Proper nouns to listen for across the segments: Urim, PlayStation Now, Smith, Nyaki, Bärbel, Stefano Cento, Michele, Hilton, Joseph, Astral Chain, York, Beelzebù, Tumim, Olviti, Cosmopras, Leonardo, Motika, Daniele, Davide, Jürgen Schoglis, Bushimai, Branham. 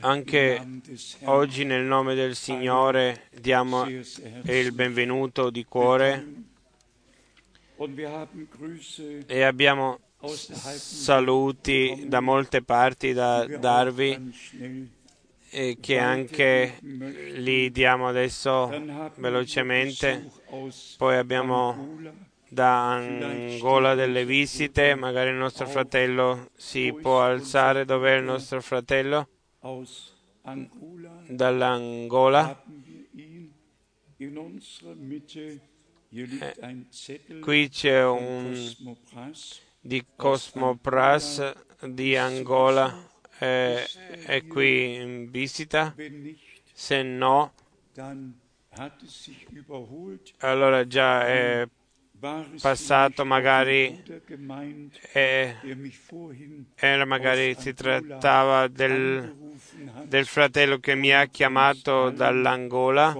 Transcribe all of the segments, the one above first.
Anche oggi nel nome del Signore diamo il benvenuto di cuore e abbiamo saluti da molte parti da darvi e che anche li diamo adesso velocemente. Poi abbiamo da Angola delle visite, magari il nostro fratello si può alzare. Dov'è il nostro fratello? Dall'Angola. Qui c'è un di Cosmopras di Angola, è qui in visita. Se no, allora già è passato, magari era, magari si trattava del fratello che mi ha chiamato dall'Angola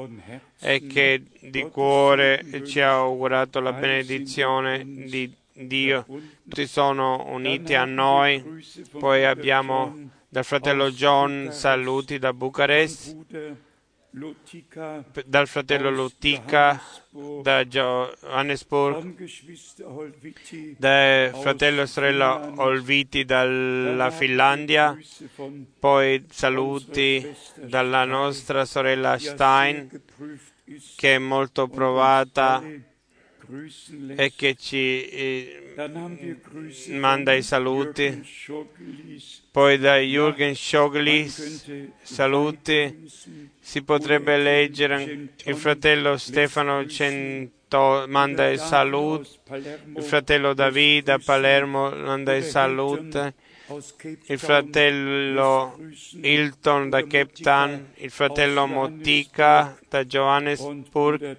e che di cuore ci ha augurato la benedizione di Dio. Tutti sono uniti a noi. Poi abbiamo dal fratello John saluti da Bucarest, dal fratello Motika da Johannesburg, dal fratello e sorella Olviti dalla Finlandia, poi saluti dalla nostra sorella Stein che è molto provata e che ci manda i saluti. Poi da Jürgen Schoglis saluti. Si potrebbe leggere il fratello Stefano Cento manda i saluti, il fratello Davide da Palermo manda i saluti, il fratello Hilton da Cape Town, il fratello Motika da Johannesburg,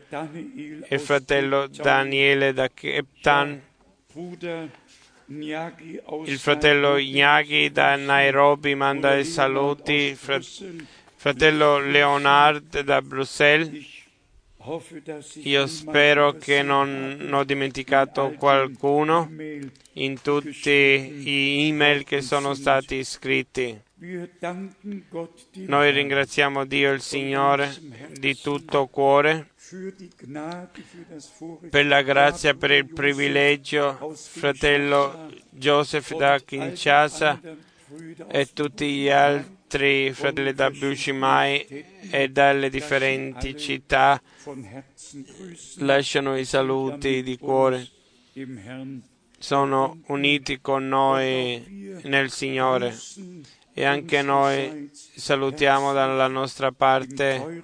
il fratello Daniele da Cape Town, il fratello Nyaki da Nairobi manda i saluti, il fratello Leonardo da Bruxelles. Io spero che non ho dimenticato qualcuno in tutti i email che sono stati scritti. Noi ringraziamo Dio il Signore di tutto cuore per la grazia, per il privilegio, fratello Joseph da Kinshasa e tutti gli altri fratelli da Bushimai e dalle differenti città lasciano i saluti di cuore. Sono uniti con noi nel Signore e anche noi salutiamo dalla nostra parte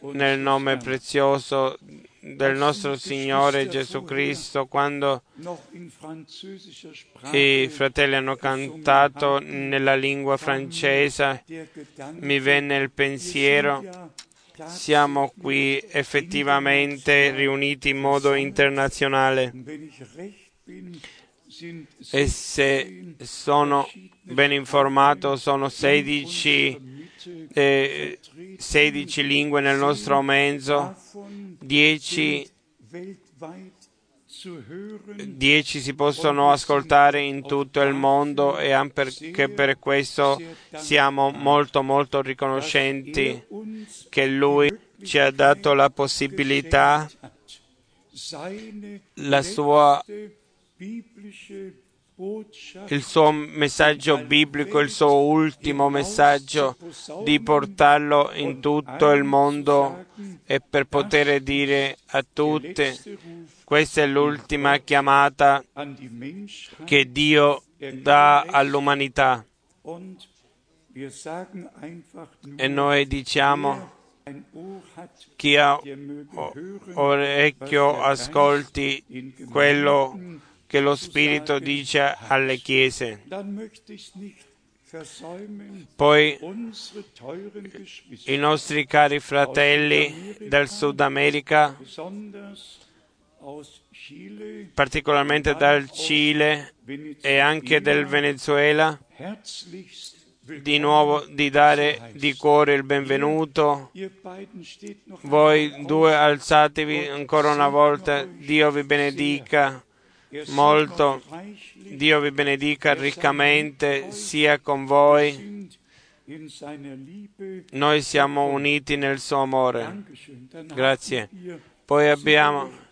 nel nome prezioso del nostro Signore Gesù Cristo. Quando i fratelli hanno cantato nella lingua francese, mi venne il pensiero: siamo qui effettivamente riuniti in modo internazionale e, se sono ben informato, sono 16 lingue nel nostro mezzo, 10 si possono ascoltare in tutto il mondo e anche per questo siamo molto molto riconoscenti che Lui ci ha dato la possibilità, il suo messaggio biblico, il suo ultimo messaggio, di portarlo in tutto il mondo e per poter dire a tutti: questa è l'ultima chiamata che Dio dà all'umanità. E noi diciamo: chi ha orecchio ascolti quello che lo Spirito dice alle chiese. Poi i nostri cari fratelli del Sud America, particolarmente dal Cile e anche del Venezuela, di nuovo di dare di cuore il benvenuto. Voi due alzatevi ancora una volta. Dio vi benedica. molto. Dio vi benedica riccamente, sia con voi. Noi siamo uniti nel suo amore. Grazie. Poi abbiamo...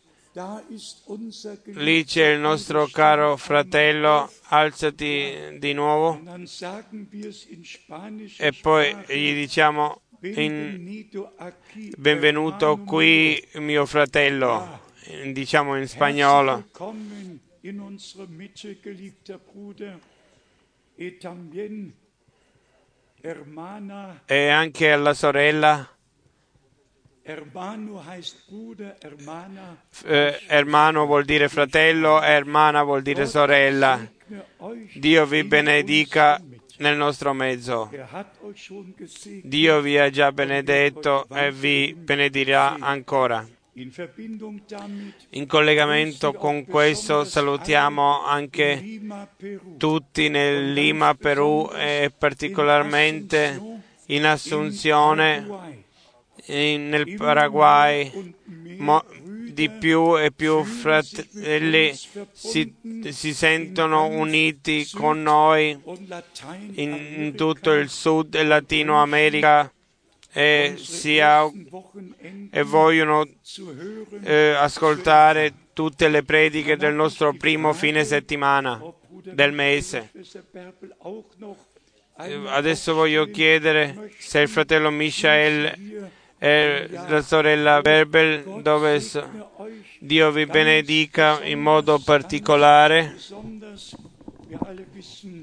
Lì c'è il nostro caro fratello, alzati di nuovo, e poi gli diciamo benvenuto qui mio fratello, diciamo in spagnolo. E anche alla sorella. Hermano vuol dire fratello, hermana vuol dire sorella. Dio vi benedica nel nostro mezzo. Dio vi ha già benedetto e vi benedirà ancora. In collegamento con questo salutiamo anche tutti nel Lima, Perù, e particolarmente in Assunzione, nel Paraguay. Di più e più fratelli si sentono uniti con noi in tutto il Sud e Latino America e vogliono ascoltare tutte le prediche del nostro primo fine settimana del mese. Adesso voglio chiedere se il fratello Michele e la sorella Bärbel, dove Dio vi benedica in modo particolare.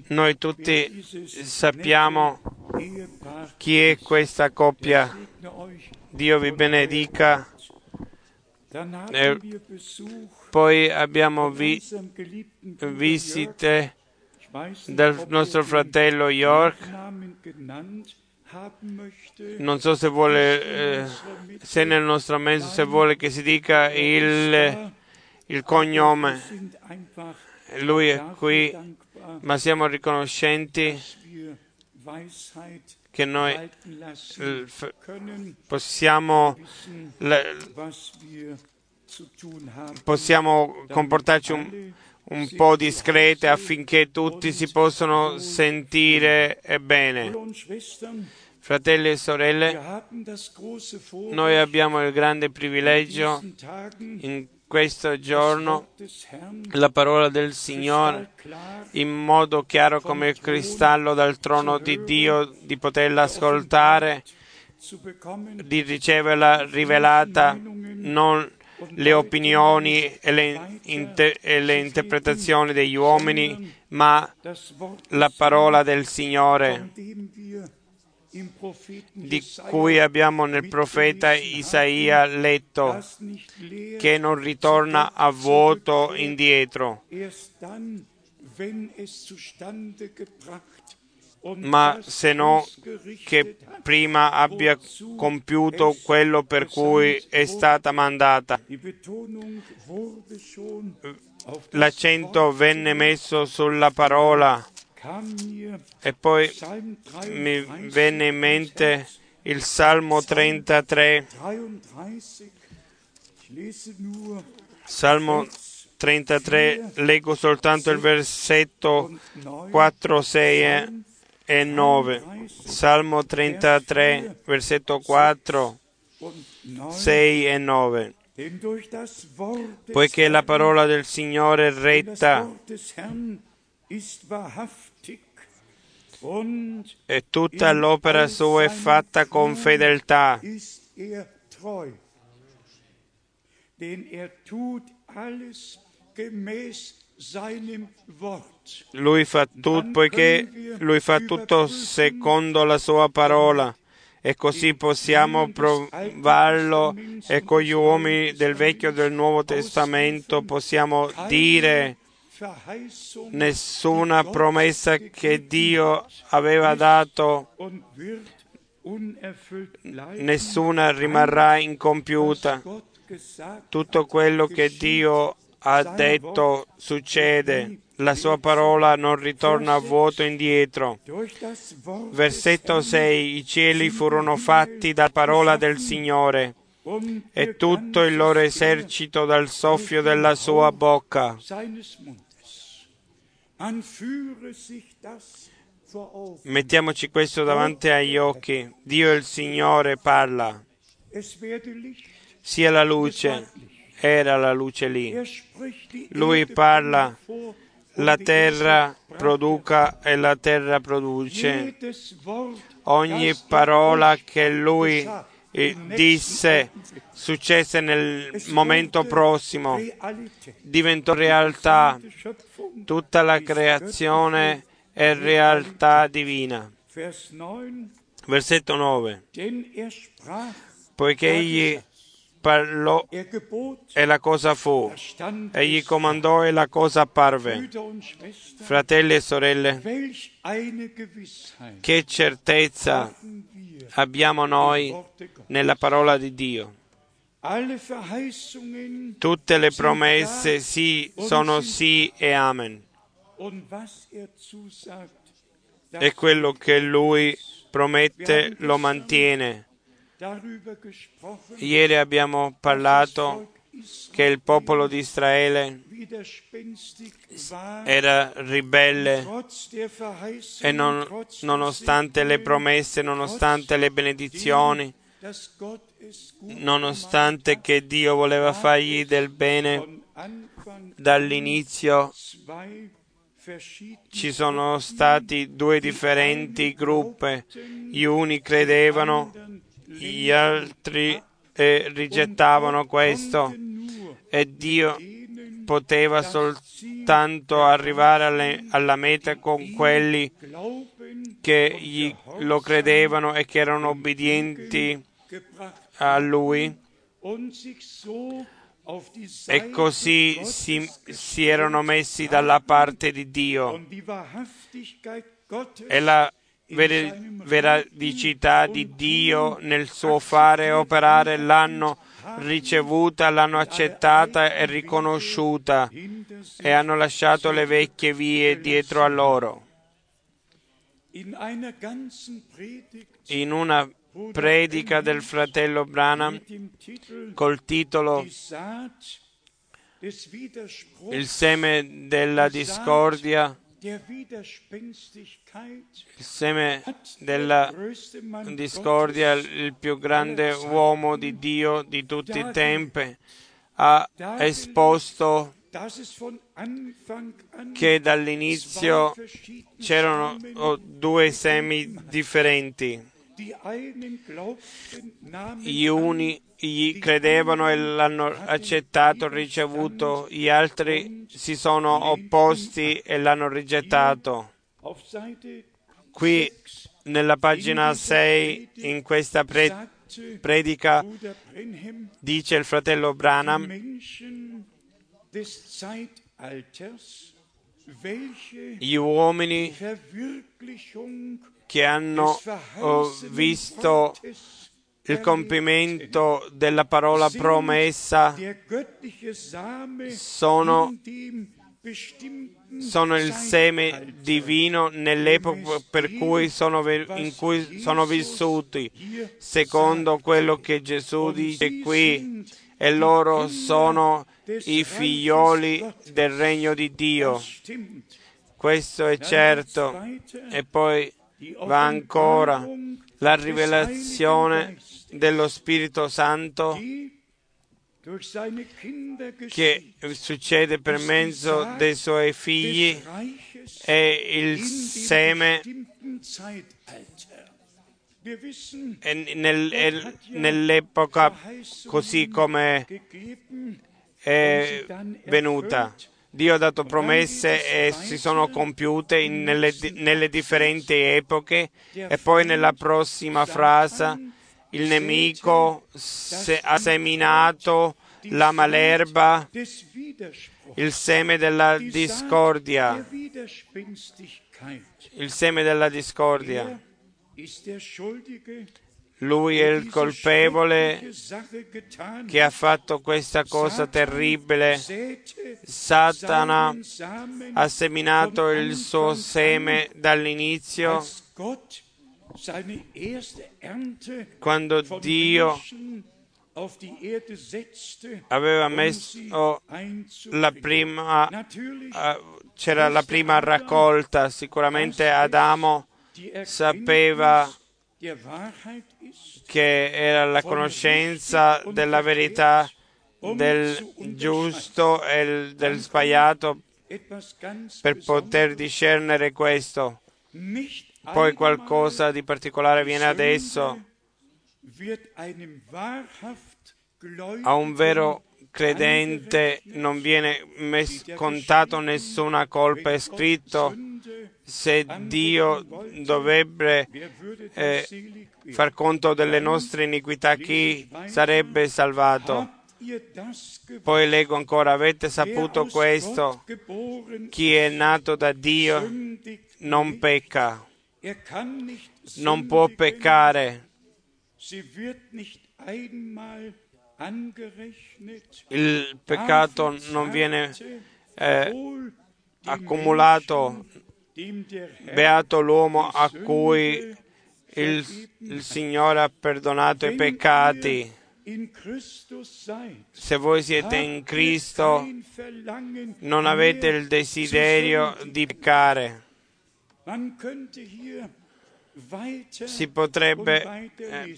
Noi tutti sappiamo chi è questa coppia. Dio vi benedica. E poi abbiamo visite dal nostro fratello York. Non so se vuole, se nel nostro mezzo, se vuole che si dica il cognome. Lui è qui, ma siamo riconoscenti che noi possiamo comportarci un po' discrete affinché tutti si possano sentire bene. Fratelli e sorelle, noi abbiamo il grande privilegio in questo giorno, la parola del Signore, in modo chiaro come il cristallo dal trono di Dio, di poterla ascoltare, di riceverla rivelata, non le opinioni e le interpretazioni degli uomini, ma la parola del Signore, di cui abbiamo nel profeta Isaia letto, che non ritorna a vuoto indietro, ma se no che prima abbia compiuto quello per cui è stata mandata. L'accento venne messo sulla parola, e poi mi venne in mente il Salmo 33. Salmo 33, leggo soltanto il versetto 4, 6 e 9. Salmo 33, versetto 4, 6 e 9. Poiché la parola del Signore è retta e tutta l'opera sua è fatta con fedeltà. Lui fa tutto, poiché lui fa tutto secondo la sua parola, e così possiamo provarlo, e con gli uomini del Vecchio e del Nuovo Testamento possiamo dire: nessuna promessa che Dio aveva dato, nessuna rimarrà incompiuta. Tutto quello che Dio ha detto succede. La sua parola non ritorna a vuoto indietro. Versetto 6. I cieli furono fatti da parola del Signore e tutto il loro esercito dal soffio della sua bocca. Mettiamoci questo davanti agli occhi. Dio il Signore parla. Sia la luce. Era la luce lì. Lui parla. La terra produca e la terra produce. Ogni parola che lui disse successe nel momento prossimo, diventò realtà. Tutta la creazione è realtà divina. Versetto 9. Poiché egli parlò e la cosa fu, egli comandò e la cosa apparve. Fratelli e sorelle, che certezza abbiamo noi nella parola di Dio. Tutte le promesse sì, sono sì e amen. E quello che Lui promette lo mantiene. Ieri abbiamo parlato che il popolo di Israele era ribelle e nonostante le promesse, nonostante le benedizioni, nonostante che Dio voleva fargli del bene dall'inizio, ci sono stati due differenti gruppi. Gli uni credevano, gli altri rigettavano questo, e Dio poteva soltanto arrivare alla meta con quelli che gli lo credevano e che erano obbedienti a Lui, e così si erano messi dalla parte di Dio. E la veridicità di Dio nel suo fare e operare l'hanno ricevuta, l'hanno accettata e riconosciuta, e hanno lasciato le vecchie vie dietro a loro. In una predica del fratello Branham col titolo Il seme della discordia, il seme della discordia, il più grande uomo di Dio di tutti i tempi, ha esposto che dall'inizio c'erano due semi differenti. Gli uni gli credevano e l'hanno accettato, ricevuto, gli altri si sono opposti e l'hanno rigettato. Qui nella pagina 6, in questa predica, dice il fratello Branham: gli uomini che hanno visto il compimento della parola promessa sono il seme divino nell'epoca in cui sono vissuti, secondo quello che Gesù dice qui, e loro sono i figlioli del regno di Dio. Questo è certo. E poi va ancora la rivelazione dello Spirito Santo che succede per mezzo dei suoi figli, e il seme nell'epoca così come è venuta. Dio ha dato promesse e si sono compiute nelle differenti epoche, e poi nella prossima frase il nemico ha seminato la malerba, il seme della discordia. Il seme della discordia. Lui è il colpevole che ha fatto questa cosa terribile. Satana ha seminato il suo seme dall'inizio, quando Dio aveva messo la prima, c'era la prima raccolta. Sicuramente Adamo sapeva che era la conoscenza della verità, del giusto e del sbagliato, per poter discernere questo. Poi qualcosa di particolare viene adesso. A un vero credente non viene contato nessuna colpa. È scritto: se Dio dovrebbe far conto delle nostre iniquità, chi sarebbe salvato? Poi leggo ancora: avete saputo questo, chi è nato da Dio non pecca, non può peccare. Il peccato non viene accumulato. Beato l'uomo a cui il Signore ha perdonato i peccati. Se voi siete in Cristo, non avete il desiderio di peccare. Si potrebbe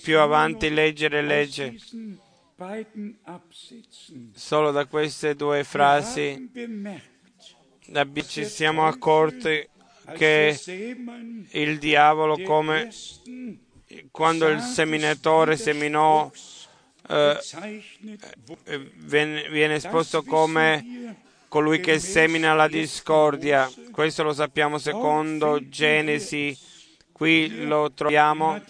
più avanti leggere. Solo da queste due frasi ci siamo accorti che il diavolo, come quando il seminatore seminò, viene esposto come colui che semina la discordia. Questo lo sappiamo secondo Genesi. Qui lo troviamo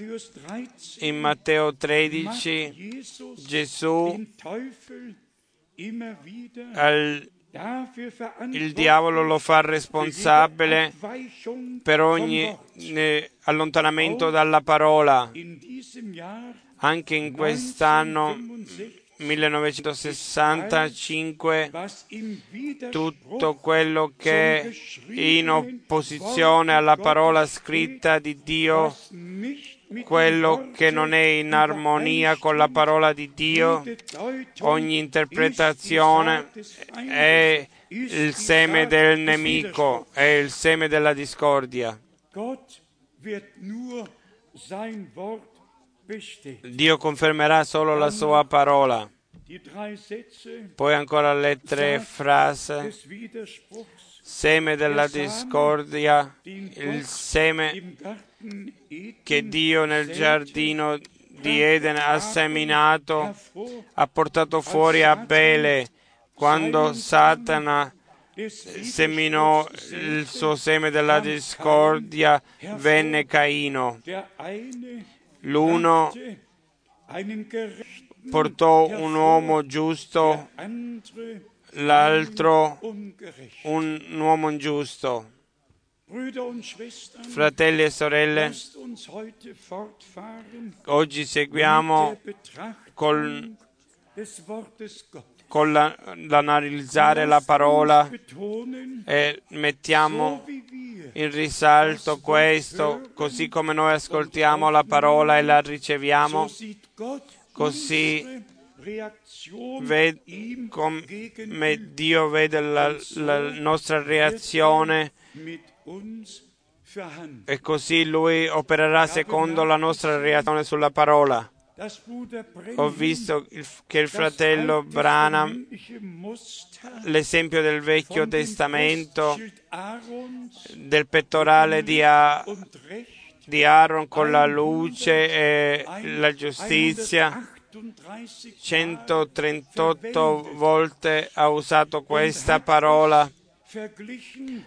in Matteo 13. Gesù, il diavolo lo fa responsabile per ogni allontanamento dalla parola. Anche in quest'anno 1965, tutto quello che in opposizione alla parola scritta di Dio, quello che non è in armonia con la parola di Dio, ogni interpretazione è il seme del nemico, è il seme della discordia. Dio confermerà solo la sua parola. Poi ancora le tre frasi: seme della discordia, il seme che Dio nel giardino di Eden ha seminato, ha portato fuori Abele quando Satana seminò il suo seme della discordia, venne Caino. L'uno portò un uomo giusto, l'altro un uomo ingiusto. Fratelli e sorelle, oggi seguiamo con l'analizzare la parola e mettiamo in risalto questo. Così come noi ascoltiamo la parola e la riceviamo, così come Dio vede la nostra reazione, e così Lui opererà secondo la nostra reazione sulla parola. Ho visto che il fratello Branham, l'esempio del Vecchio Testamento, del pettorale di Aaron con la luce e la giustizia, 138 volte ha usato questa parola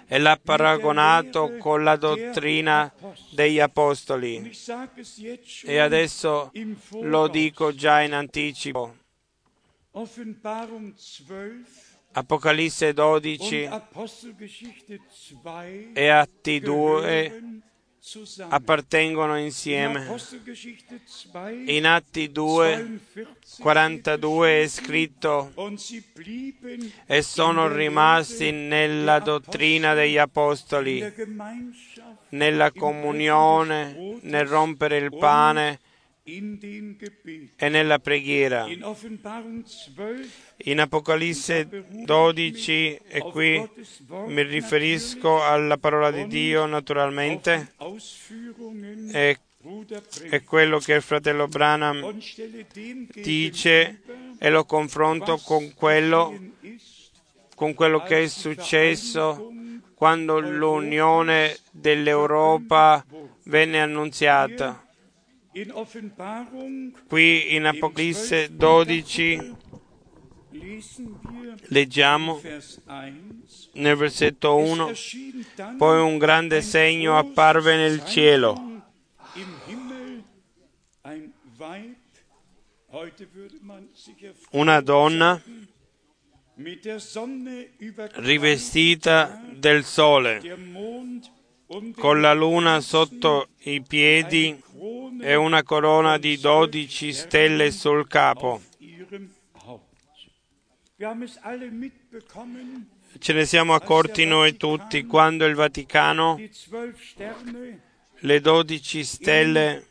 e l'ha paragonato con la dottrina degli apostoli. E adesso lo dico già in anticipo. Apocalisse 12 e Atti 2 appartengono insieme. In Atti 2, 42 è scritto: e sono rimasti nella dottrina degli apostoli, nella comunione, nel rompere il pane, e nella preghiera. In Apocalisse 12, e qui mi riferisco alla parola di Dio naturalmente, è quello che il fratello Branham dice, e lo confronto con quello che è successo quando l'unione dell'Europa venne annunziata. Qui in Apocalisse 12 leggiamo nel versetto 1: poi un grande segno apparve nel cielo, una donna rivestita del sole, con la luna sotto i piedi e una corona di 12 stelle sul capo. Ce ne siamo accorti noi tutti quando il Vaticano le 12 stelle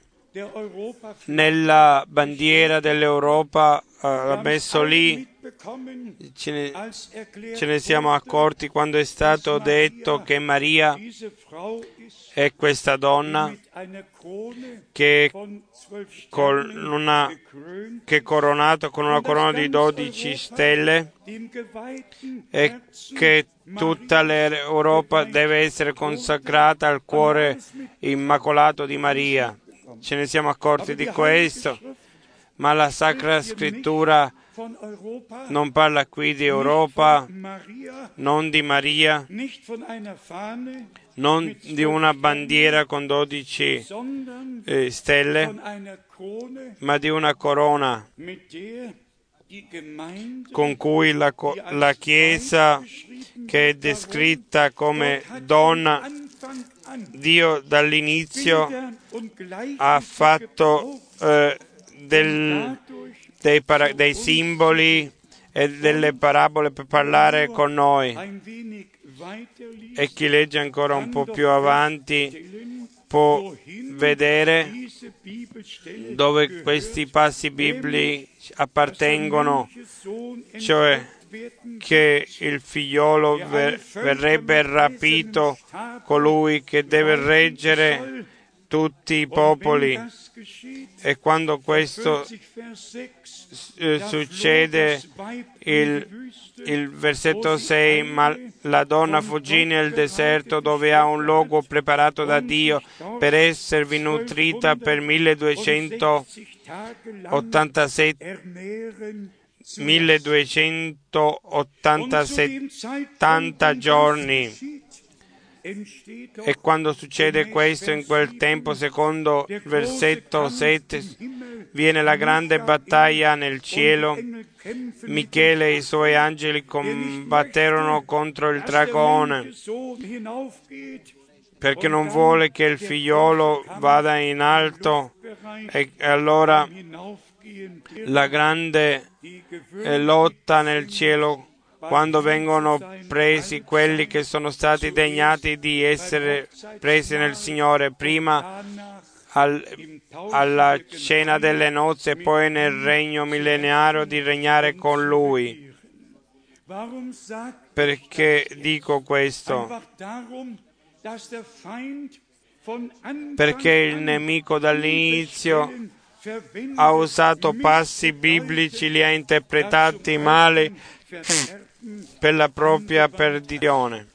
nella bandiera dell'Europa ha messo lì. Ce ne siamo accorti quando è stato detto che Maria è questa donna che è coronata con una corona di 12 stelle e che tutta l'Europa deve essere consacrata al cuore immacolato di Maria. Ce ne siamo accorti di questo, ma la Sacra Scrittura non parla qui di Europa, non di Maria, non di una bandiera con 12 stelle, ma di una corona con cui la Chiesa, che è descritta come donna, Dio dall'inizio ha fatto dei simboli e delle parabole per parlare con noi. E chi legge ancora un po' più avanti può vedere dove questi passi biblici appartengono, cioè che il figliolo verrebbe rapito, colui che deve reggere tutti i popoli. E quando questo succede, il versetto 6, ma la donna fuggì nel deserto dove ha un luogo preparato da Dio per esservi nutrita per 1287 giorni. E quando succede questo, in quel tempo, secondo il versetto 7, viene la grande battaglia nel cielo. Michele e i suoi angeli combatterono contro il dragone, perché non vuole che il figliolo vada in alto, e allora la grande lotta nel cielo, quando vengono presi quelli che sono stati degnati di essere presi nel Signore, prima alla cena delle nozze e poi nel regno millenario di regnare con Lui. Perché dico questo? Perché il nemico dall'inizio ha usato passi biblici, li ha interpretati male per la propria perdizione.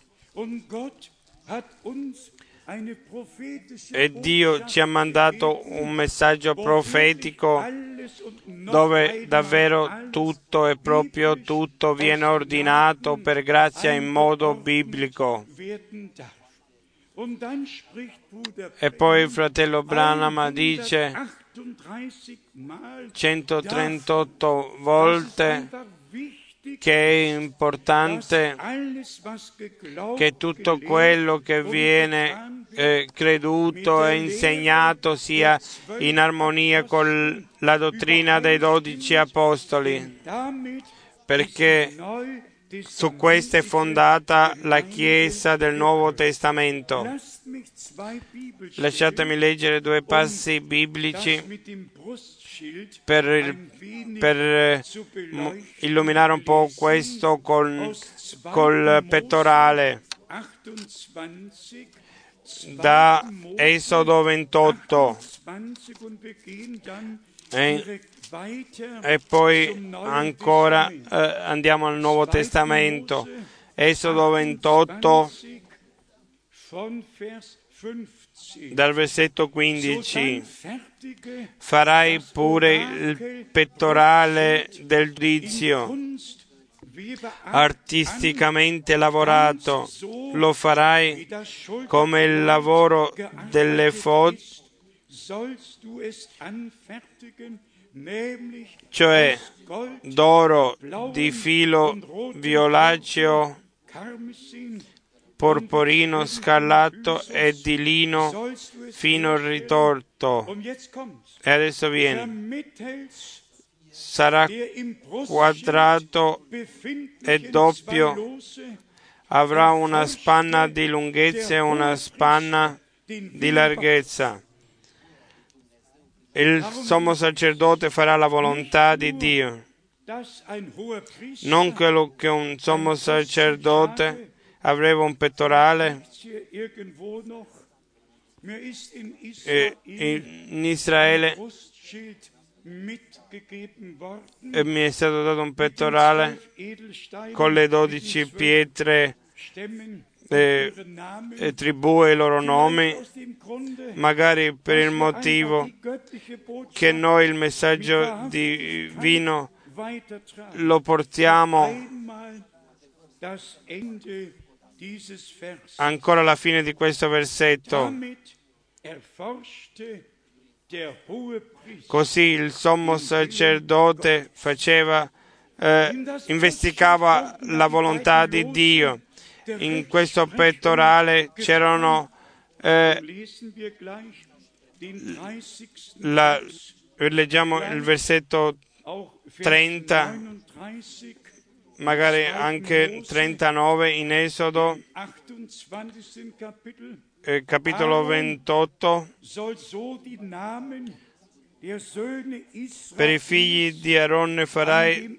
E Dio ci ha mandato un messaggio profetico dove davvero tutto e proprio tutto viene ordinato per grazia in modo biblico. E poi il fratello Branham dice 138 volte che è importante che tutto quello che viene creduto e insegnato sia in armonia con la dottrina dei 12 apostoli, perché Su questa è fondata la Chiesa del Nuovo Testamento. Lasciatemi leggere due passi biblici per illuminare un po' questo col pettorale. Da Esodo 28 e poi ancora andiamo al Nuovo Testamento. Esodo 28 dal versetto 15: farai pure il pettorale del giudizio, artisticamente lavorato, lo farai come il lavoro dell'efod, cioè d'oro di filo violaceo, porporino scarlatto e di lino fino ritorto. E adesso viene. Sarà quadrato e doppio, avrà una spanna di lunghezza e una spanna di larghezza. Il sommo sacerdote farà la volontà di Dio. Non quello che un sommo sacerdote avrebbe un pettorale. In Israele mi è stato dato un pettorale con le 12 pietre, tribù e i loro nomi, magari per il motivo che noi il messaggio divino lo portiamo ancora alla fine di questo versetto. Così il sommo sacerdote investigava la volontà di Dio. In questo pettorale c'erano leggiamo il versetto 30, magari anche 39 in Esodo, capitolo 28. Per i figli di Aaron farai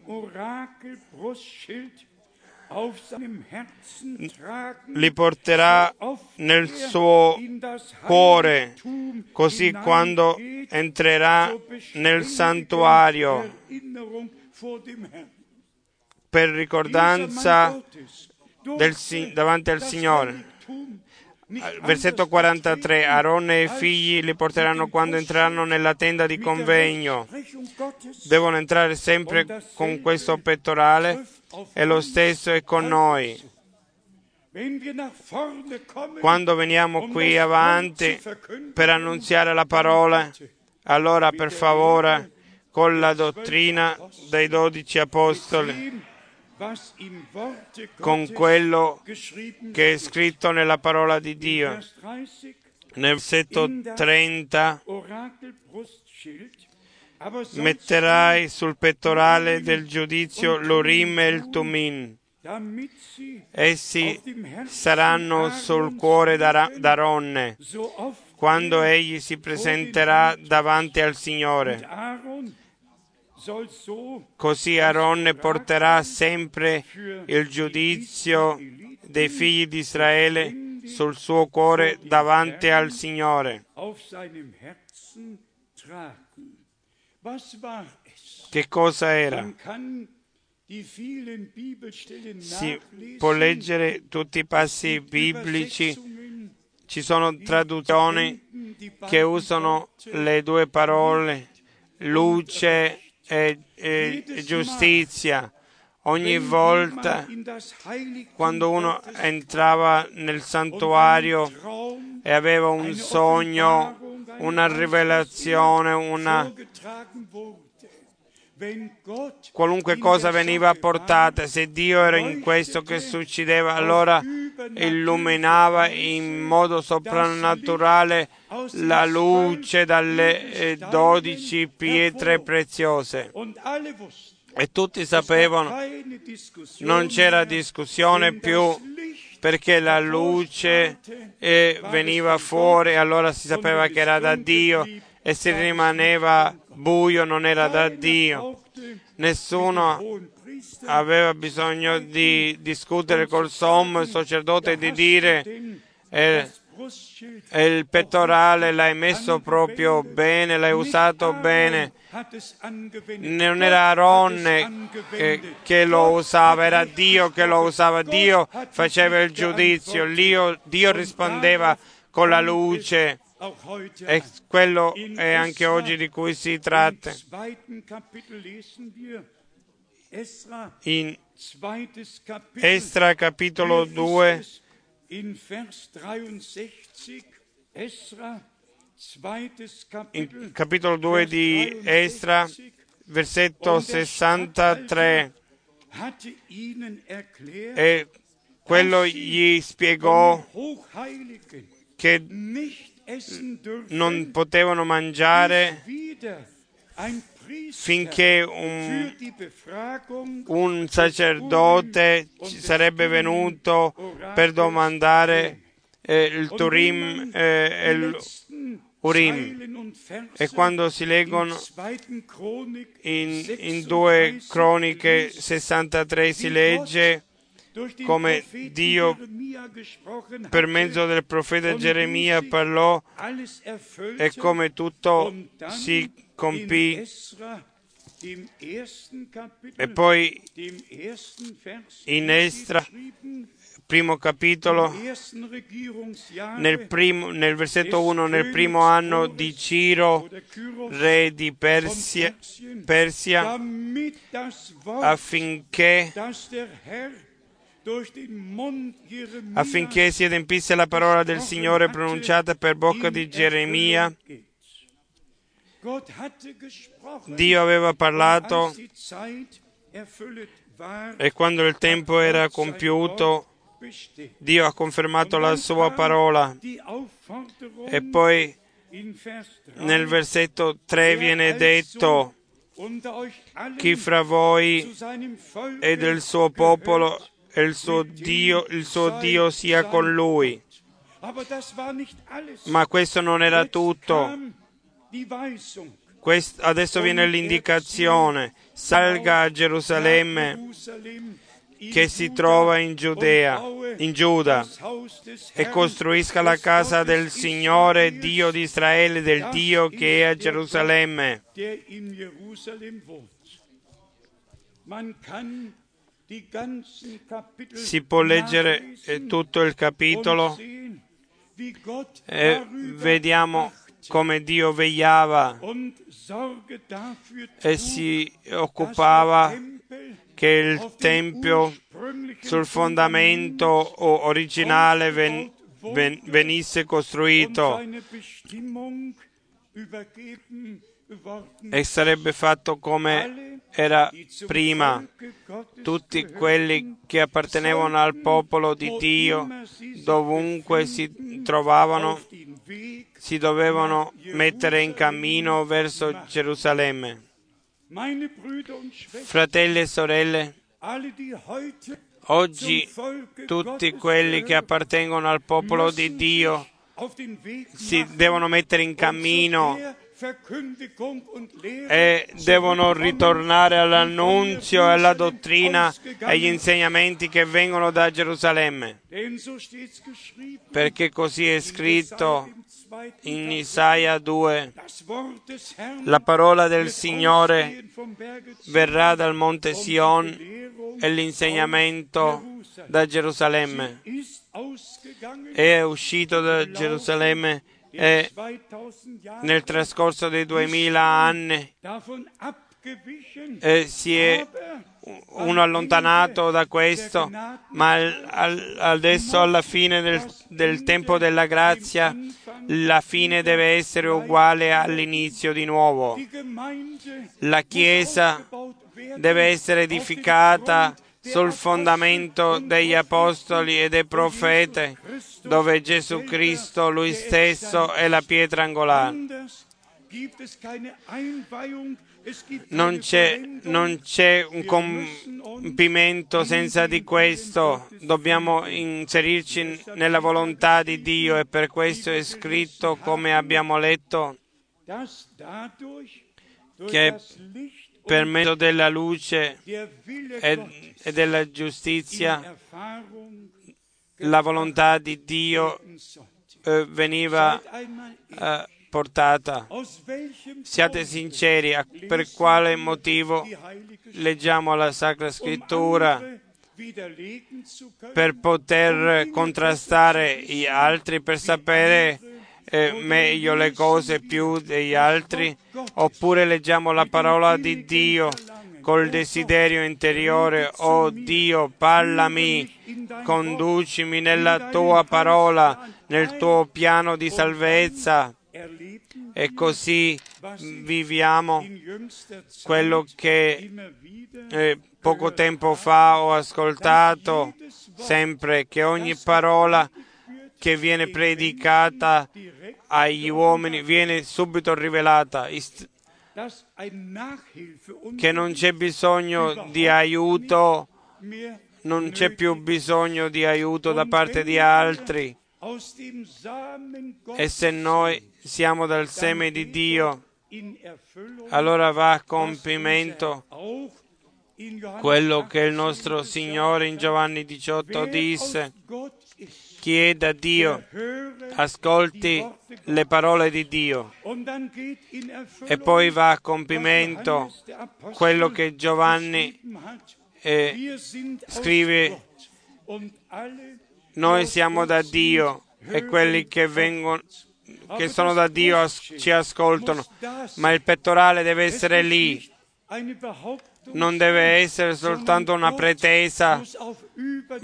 li porterà nel suo cuore, così quando entrerà nel santuario per ricordanza davanti al Signore. Versetto 43: Aaron e i figli li porteranno quando entreranno nella tenda di convegno. Devono entrare sempre con questo pettorale, e lo stesso è con noi. Quando veniamo qui avanti per annunziare la parola, allora per favore con la dottrina dei 12 apostoli, con quello che è scritto nella parola di Dio. Nel versetto 30: metterai sul pettorale del giudizio l'Urim e il Tumim. Essi saranno sul cuore d'Aaron quando egli si presenterà davanti al Signore. Così Aaron porterà sempre il giudizio dei figli di Israele sul suo cuore davanti al Signore. Che cosa era? Si può leggere tutti i passi biblici, ci sono traduzioni che usano le due parole luce e giustizia. Ogni volta quando uno entrava nel santuario e aveva un sogno, una rivelazione, qualunque cosa veniva portata, se Dio era in questo che succedeva, allora illuminava in modo soprannaturale la luce dalle 12 pietre preziose. e tutti sapevano, non c'era discussione più, perché la luce veniva fuori, allora si sapeva che era da Dio, e se rimaneva buio non era da Dio. Nessuno aveva bisogno di discutere col sommo sacerdote e di dire il pettorale l'hai messo proprio bene, l'hai usato bene. Non era Aaron che lo usava, era Dio che lo usava. Dio faceva il giudizio, Dio rispondeva con la luce, e quello è anche oggi di cui si tratta. In Esra capitolo 2, in capitolo 2 di Esra, versetto 63, e quello gli spiegò che non potevano mangiare finché un sacerdote sarebbe venuto per domandare il Turim e il Urim. E quando si leggono in 2 Croniche 63 si legge come Dio per mezzo del profeta Geremia parlò e come tutto si compì. E poi in Esra, primo capitolo, nel versetto 1, nel primo anno di Ciro, re di Persia, affinché si adempisse la parola del Signore pronunciata per bocca di Geremia. Dio aveva parlato e quando il tempo era compiuto, Dio ha confermato la sua parola. E poi nel versetto 3 viene detto: chi fra voi e del suo popolo e il suo Dio sia con lui. Ma questo non era tutto. Adesso viene l'indicazione: salga a Gerusalemme che si trova in Giuda e costruisca la casa del Signore Dio di Israele, del Dio che è a Gerusalemme. Si può leggere tutto il capitolo e vediamo come Dio vegliava e si occupava che il Tempio sul fondamento originale venisse costruito e sarebbe fatto come era prima. Tutti quelli che appartenevano al popolo di Dio, dovunque si trovavano, si dovevano mettere in cammino verso Gerusalemme. Fratelli e sorelle, oggi tutti quelli che appartengono al popolo di Dio si devono mettere in cammino e devono ritornare all'annunzio e alla dottrina e agli insegnamenti che vengono da Gerusalemme, perché così è scritto in Isaia 2: la parola del Signore verrà dal monte Sion e l'insegnamento da Gerusalemme. È uscito da Gerusalemme e nel trascorso dei 2000 anni si è uno allontanato da questo, ma adesso alla fine del tempo della grazia la fine deve essere uguale all'inizio di nuovo. La Chiesa deve essere edificata sul fondamento degli apostoli e dei profeti, dove Gesù Cristo lui stesso è la pietra angolare. Non c'è un compimento senza di questo. Dobbiamo inserirci nella volontà di Dio e per questo è scritto, come abbiamo letto, che per mezzo della luce e della giustizia la volontà di Dio veniva portata. Siate sinceri, per quale motivo leggiamo la Sacra Scrittura? Per poter contrastare gli altri, per sapere meglio le cose più degli altri, oppure leggiamo la parola di Dio col desiderio interiore: oh Dio, parlami, conducimi nella tua parola, nel tuo piano di salvezza. E così viviamo quello che poco tempo fa ho ascoltato sempre, che ogni parola che viene predicata agli uomini viene subito rivelata, che non c'è bisogno di aiuto, non c'è più bisogno di aiuto da parte di altri. E se noi siamo dal seme di Dio, allora va a compimento quello che il nostro Signore in Giovanni 18 disse: chi è da Dio ascolti le parole di Dio. E poi va a compimento quello che Giovanni scrive: noi siamo da Dio e quelli che sono da Dio ci ascoltano. Ma il pettorale deve essere lì, non deve essere soltanto una pretesa,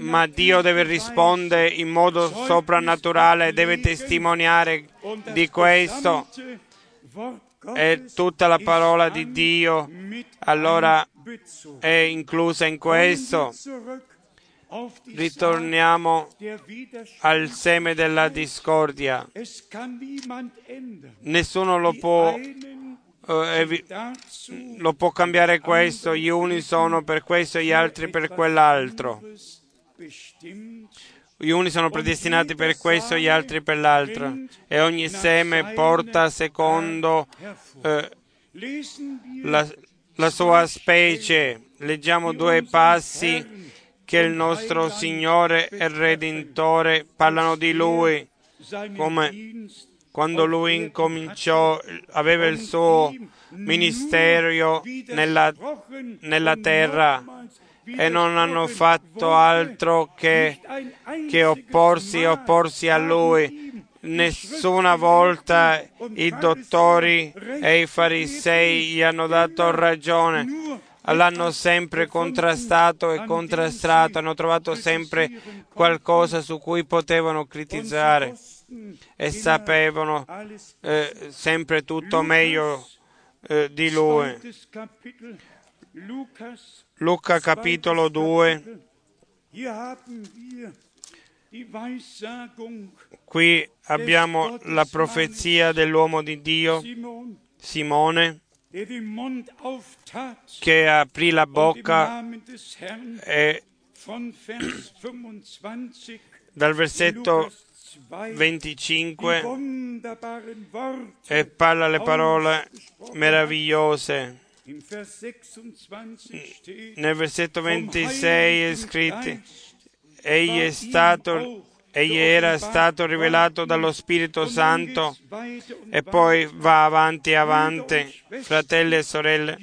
ma Dio deve rispondere in modo soprannaturale, deve testimoniare di questo. E tutta la parola di Dio allora è inclusa in questo. Ritorniamo al seme della discordia. Nessuno lo può cambiare questo. Gli uni sono per questo e gli altri per quell'altro. Gli uni sono predestinati per questo e gli altri per l'altro. E ogni seme porta secondo la sua specie. Leggiamo due passi che il nostro Signore e Redentore parlano di Lui, come quando Lui incominciò, aveva il suo ministero nella terra, e non hanno fatto altro che opporsi a Lui. Nessuna volta i dottori e i farisei gli hanno dato ragione. L'hanno sempre contrastato, hanno trovato sempre qualcosa su cui potevano critizzare e sapevano sempre tutto meglio di Lui. Luca capitolo 2, qui abbiamo la profezia dell'uomo di Dio, Simone, che aprì la bocca e dal versetto 25 e parla le parole meravigliose. Nel versetto 26 è scritto: Egli era stato rivelato dallo Spirito Santo. E poi va avanti, fratelli e sorelle.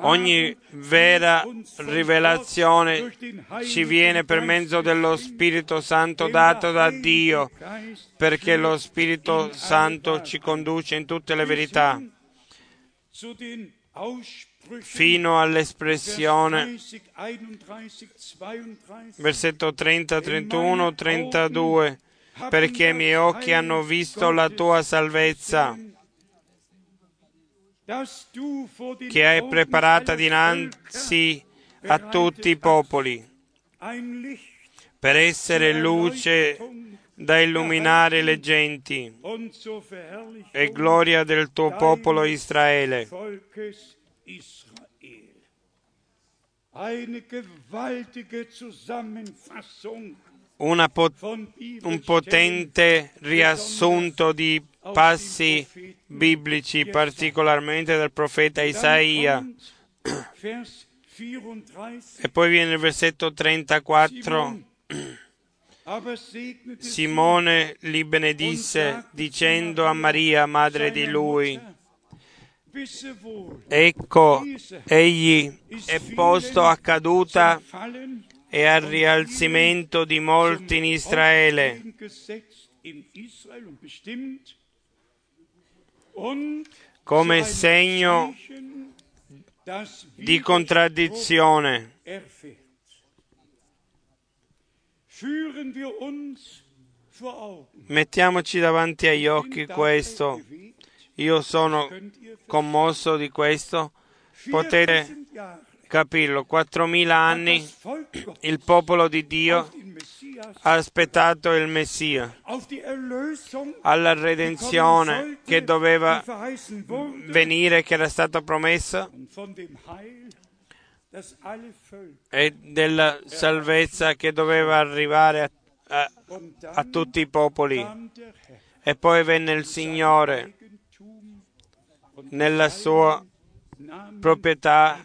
Ogni vera rivelazione ci viene per mezzo dello Spirito Santo dato da Dio, perché lo Spirito Santo ci conduce in tutte le verità, fino all'espressione versetto 30, 31, 32, perché i miei occhi hanno visto la tua salvezza, che hai preparata dinanzi a tutti i popoli, per essere luce da illuminare le genti e gloria del tuo popolo Israele. Un potente riassunto di passi biblici, particolarmente dal profeta Isaia. E poi viene il versetto 34. Simone li benedisse dicendo a Maria, madre di lui: ecco, egli è posto a caduta e al rialzamento di molti in Israele, come segno di contraddizione. Mettiamoci davanti agli occhi questo. Io sono commosso di questo. Potete capirlo. 4000 anni il popolo di Dio ha aspettato il Messia, alla redenzione che doveva venire, che era stata promessa, e della salvezza che doveva arrivare a tutti i popoli. E poi venne il Signore nella sua proprietà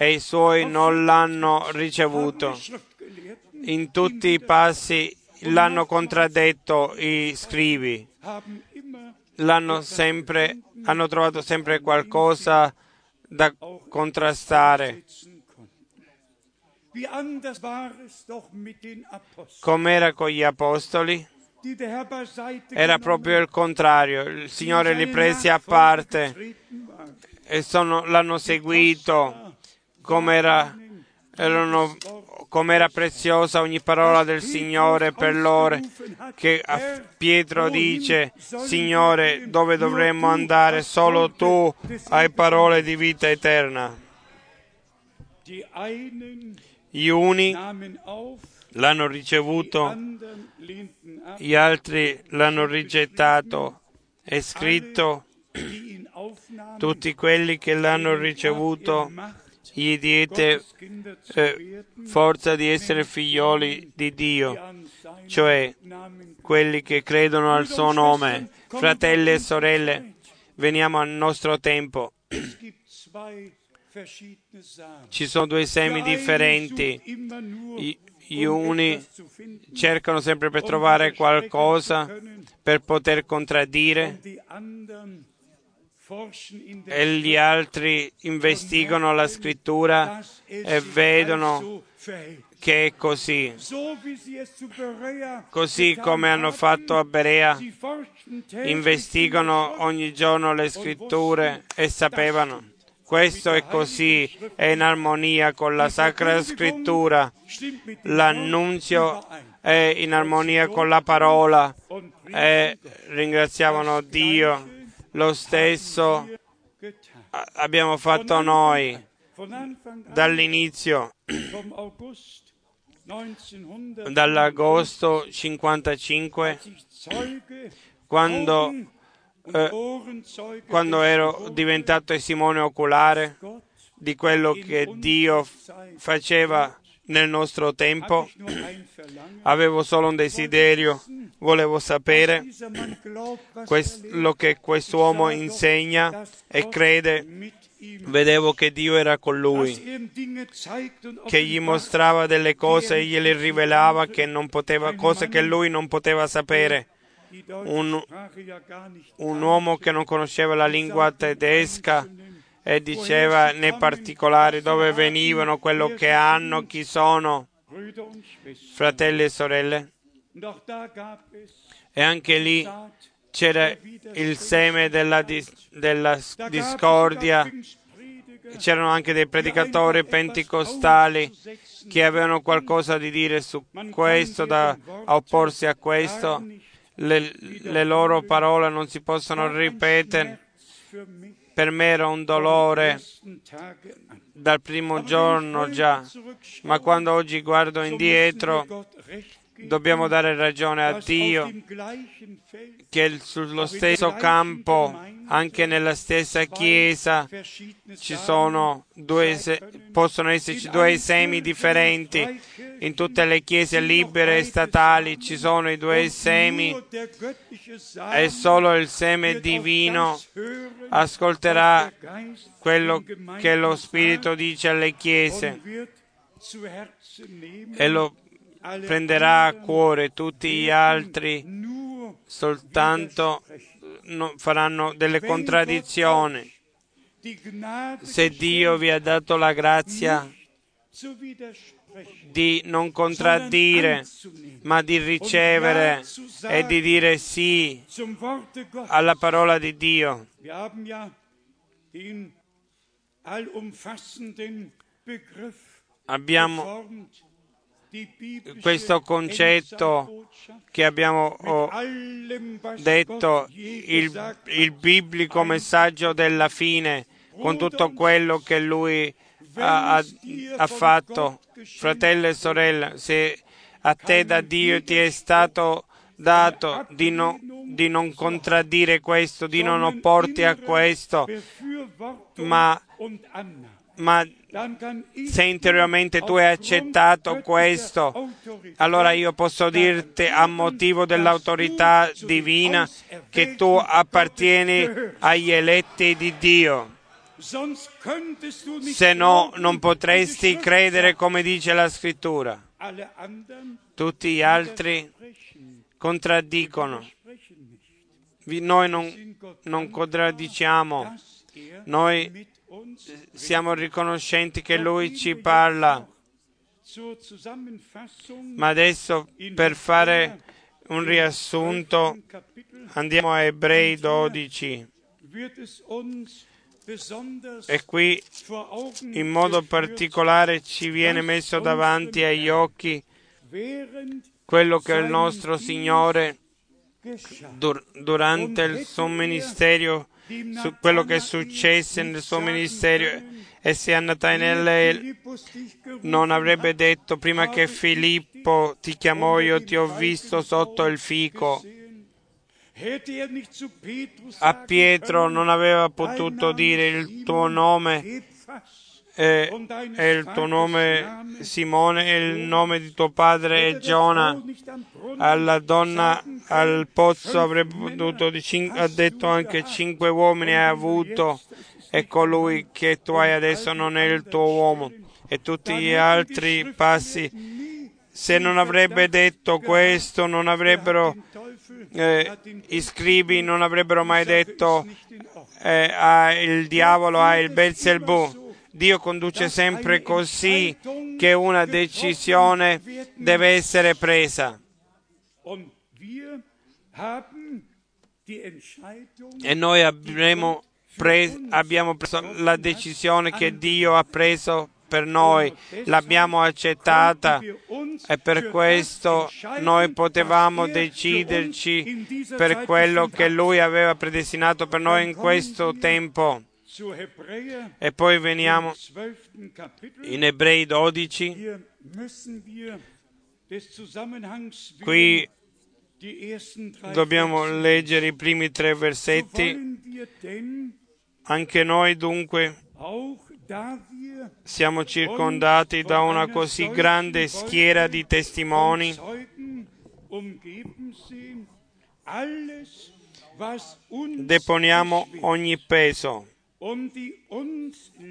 e i suoi non l'hanno ricevuto. In tutti i passi l'hanno contraddetto i scribi, hanno trovato sempre qualcosa da contrastare. Com'era con gli apostoli? Era proprio il contrario. Il Signore li prese a parte e l'hanno seguito. Com'era preziosa ogni parola del Signore per loro, che a Pietro dice: Signore, dove dovremmo andare? Solo tu hai parole di vita eterna. Gli uni l'hanno ricevuto, gli altri l'hanno rigettato. È scritto: tutti quelli che l'hanno ricevuto gli diede forza di essere figlioli di Dio, cioè quelli che credono al suo nome. Fratelli e sorelle, veniamo al nostro tempo. Ci sono due semi differenti. Gli uni cercano sempre per trovare qualcosa per poter contraddire, e gli altri investigano la scrittura e vedono che è così. Così come hanno fatto a Berea, investigano ogni giorno le scritture e sapevano: questo è così, è in armonia con la Sacra Scrittura, l'annunzio è in armonia con la parola, e ringraziavano Dio. Lo stesso abbiamo fatto noi dall'inizio, dall'agosto 55, quando ero diventato testimone oculare di quello che Dio faceva nel nostro tempo. Avevo solo un desiderio, volevo sapere quello che quest'uomo insegna e crede. Vedevo che Dio era con lui, che gli mostrava delle cose e gliele rivelava cose che lui non poteva sapere. Un uomo che non conosceva la lingua tedesca e diceva nei particolari dove venivano, quello che hanno, chi sono. Fratelli e sorelle, e anche lì c'era il seme della discordia. C'erano anche dei predicatori pentecostali che avevano qualcosa di dire su questo, da opporsi a questo. Le loro parole non si possono ripetere. Per me era un dolore dal primo giorno già, ma quando oggi guardo indietro Dobbiamo dare ragione a Dio che sullo stesso campo, anche nella stessa Chiesa, possono esserci due semi differenti. In tutte le Chiese libere e statali ci sono i due semi e solo il seme divino ascolterà quello che lo Spirito dice alle Chiese e lo prenderà a cuore. Tutti gli altri soltanto faranno delle contraddizioni. Se Dio vi ha dato la grazia di non contraddire, ma di ricevere e di dire sì alla parola di Dio, abbiamo questo concetto che abbiamo detto, il biblico messaggio della fine, con tutto quello che lui ha fatto. Fratello e sorella, se a te da Dio ti è stato dato di non contraddire questo, di non opporti a questo, ma se interiormente tu hai accettato questo, allora io posso dirti a motivo dell'autorità divina che tu appartieni agli eletti di Dio. Se no non potresti credere come dice la Scrittura. Tutti gli altri contraddicono. Noi non contraddiciamo. Noi siamo riconoscenti che Lui ci parla. Ma adesso, per fare un riassunto, andiamo a Ebrei 12. E qui, in modo particolare, ci viene messo davanti agli occhi quello che il nostro Signore, durante il suo ministero, su quello che successe nel suo ministero, e se a Natanaele non avrebbe detto: prima che Filippo ti chiamò io ti ho visto sotto il fico, a Pietro non aveva potuto dire il tuo nome e il tuo nome Simone e il nome di tuo padre è Giona. Alla donna al pozzo avrebbe ha detto anche 5 uomini hai avuto e colui che tu hai adesso non è il tuo uomo, e tutti gli altri passi. Se non avrebbe detto questo, non avrebbero i scribi non avrebbero mai detto il diavolo ha il Beelzebù. Dio conduce sempre così che una decisione deve essere presa. E noi abbiamo preso la decisione che Dio ha preso per noi, l'abbiamo accettata e per questo noi potevamo deciderci per quello che Lui aveva predestinato per noi in questo tempo. E poi veniamo in Ebrei 12. Qui dobbiamo leggere i primi 3 versetti. Anche noi dunque siamo circondati da una così grande schiera di testimoni. Deponiamo ogni peso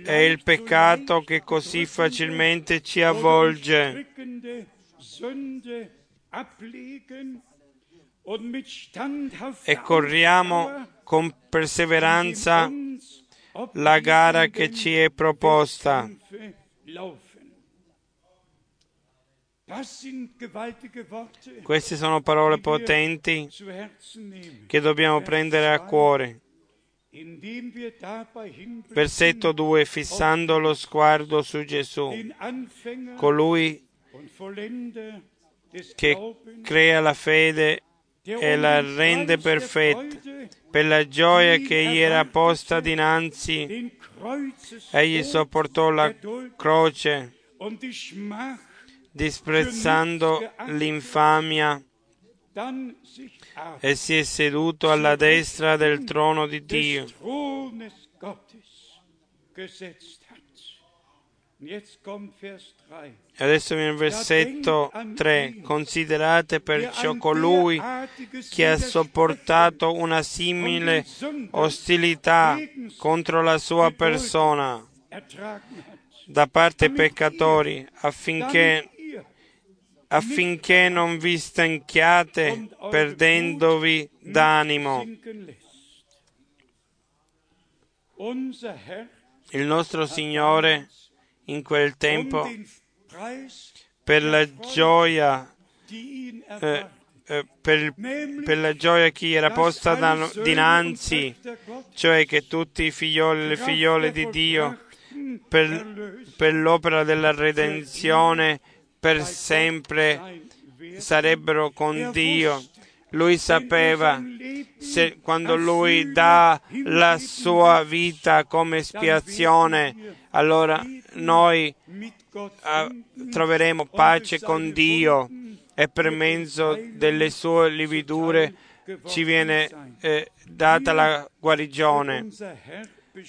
e il peccato che così facilmente ci avvolge e corriamo con perseveranza la gara che ci è proposta. Queste sono parole potenti che dobbiamo prendere a cuore. Versetto 2, fissando lo sguardo su Gesù, colui che crea la fede e la rende perfetta, per la gioia che gli era posta dinanzi, egli sopportò la croce, disprezzando l'infamia, e si è seduto alla destra del trono di Dio. E adesso viene il versetto 3. Considerate perciò colui che ha sopportato una simile ostilità contro la sua persona da parte peccatori, affinché non vi stanchiate perdendovi d'animo. Il nostro Signore in quel tempo, per la gioia che era posta dinanzi, cioè che tutti i figlioli e le figliole di Dio per l'opera della redenzione per sempre sarebbero con Dio. Lui sapeva, quando lui dà la sua vita come espiazione, allora noi troveremo pace con Dio, e per mezzo delle sue lividure ci viene data la guarigione.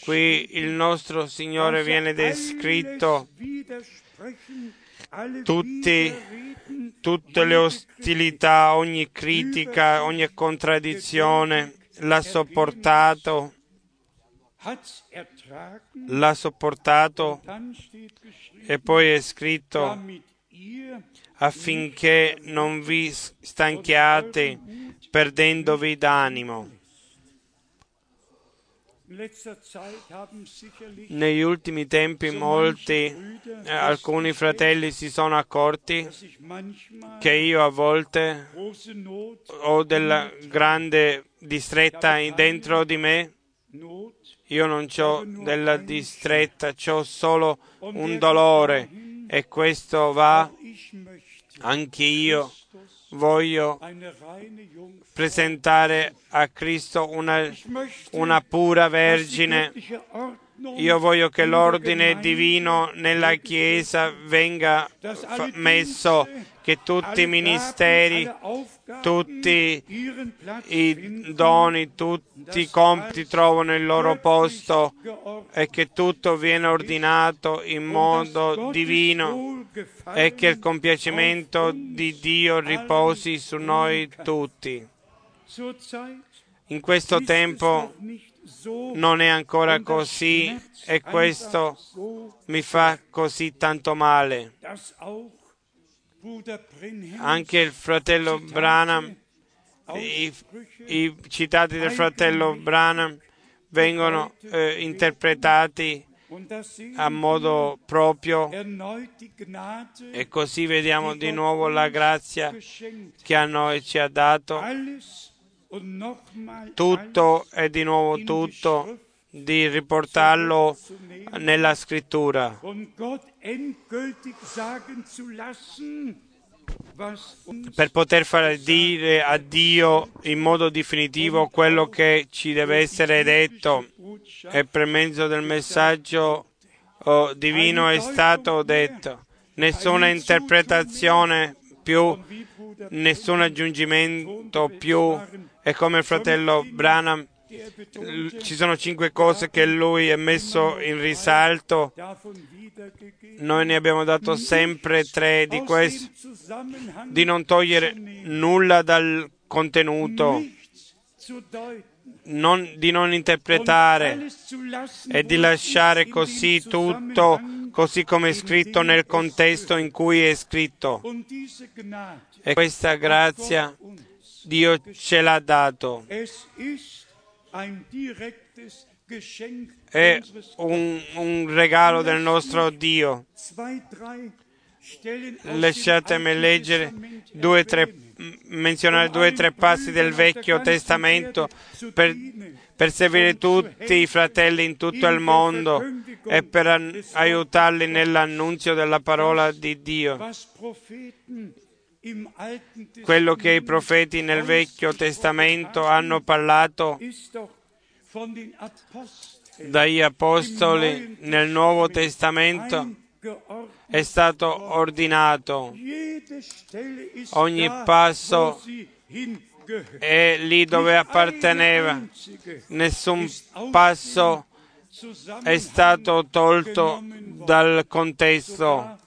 Qui il nostro Signore viene descritto tutte le ostilità, ogni critica, ogni contraddizione, l'ha sopportato, e poi è scritto affinché non vi stanchiate perdendovi d'animo. Negli ultimi tempi alcuni fratelli si sono accorti che io a volte ho della grande distretta dentro di me. Io non ho della distretta, ho solo un dolore, e questo va. Anch'io voglio presentare a Cristo una pura vergine. Io voglio che l'ordine divino nella Chiesa venga messo, che tutti i ministeri, tutti i doni, tutti i compiti trovano il loro posto, e che tutto viene ordinato in modo divino, e che il compiacimento di Dio riposi su noi tutti. In questo tempo non è ancora così, e questo mi fa così tanto male. Anche il fratello Branham, i citati del fratello Branham vengono interpretati a modo proprio, e così vediamo di nuovo la grazia che a noi ci ha dato. Tutto è di nuovo tutto, di riportarlo nella Scrittura, per poter fare dire a Dio in modo definitivo quello che ci deve essere detto, e per mezzo del messaggio divino è stato detto. Nessuna interpretazione più, nessun aggiungimento più. È come il fratello Branham. Ci sono 5 cose che lui è messo in risalto. Noi ne abbiamo dato sempre 3 di questo, di non togliere nulla dal contenuto, di non interpretare, e di lasciare così tutto, così come è scritto nel contesto in cui è scritto. E questa grazia Dio ce l'ha dato. È un regalo del nostro Dio. Lasciatemi leggere menzionare due o tre passi del Vecchio Testamento per servire tutti i fratelli in tutto il mondo e per aiutarli nell'annunzio della parola di Dio. Quello che i profeti nel Vecchio Testamento hanno parlato dagli apostoli nel Nuovo Testamento è stato ordinato, ogni passo è lì dove apparteneva, nessun passo è stato tolto dal contesto,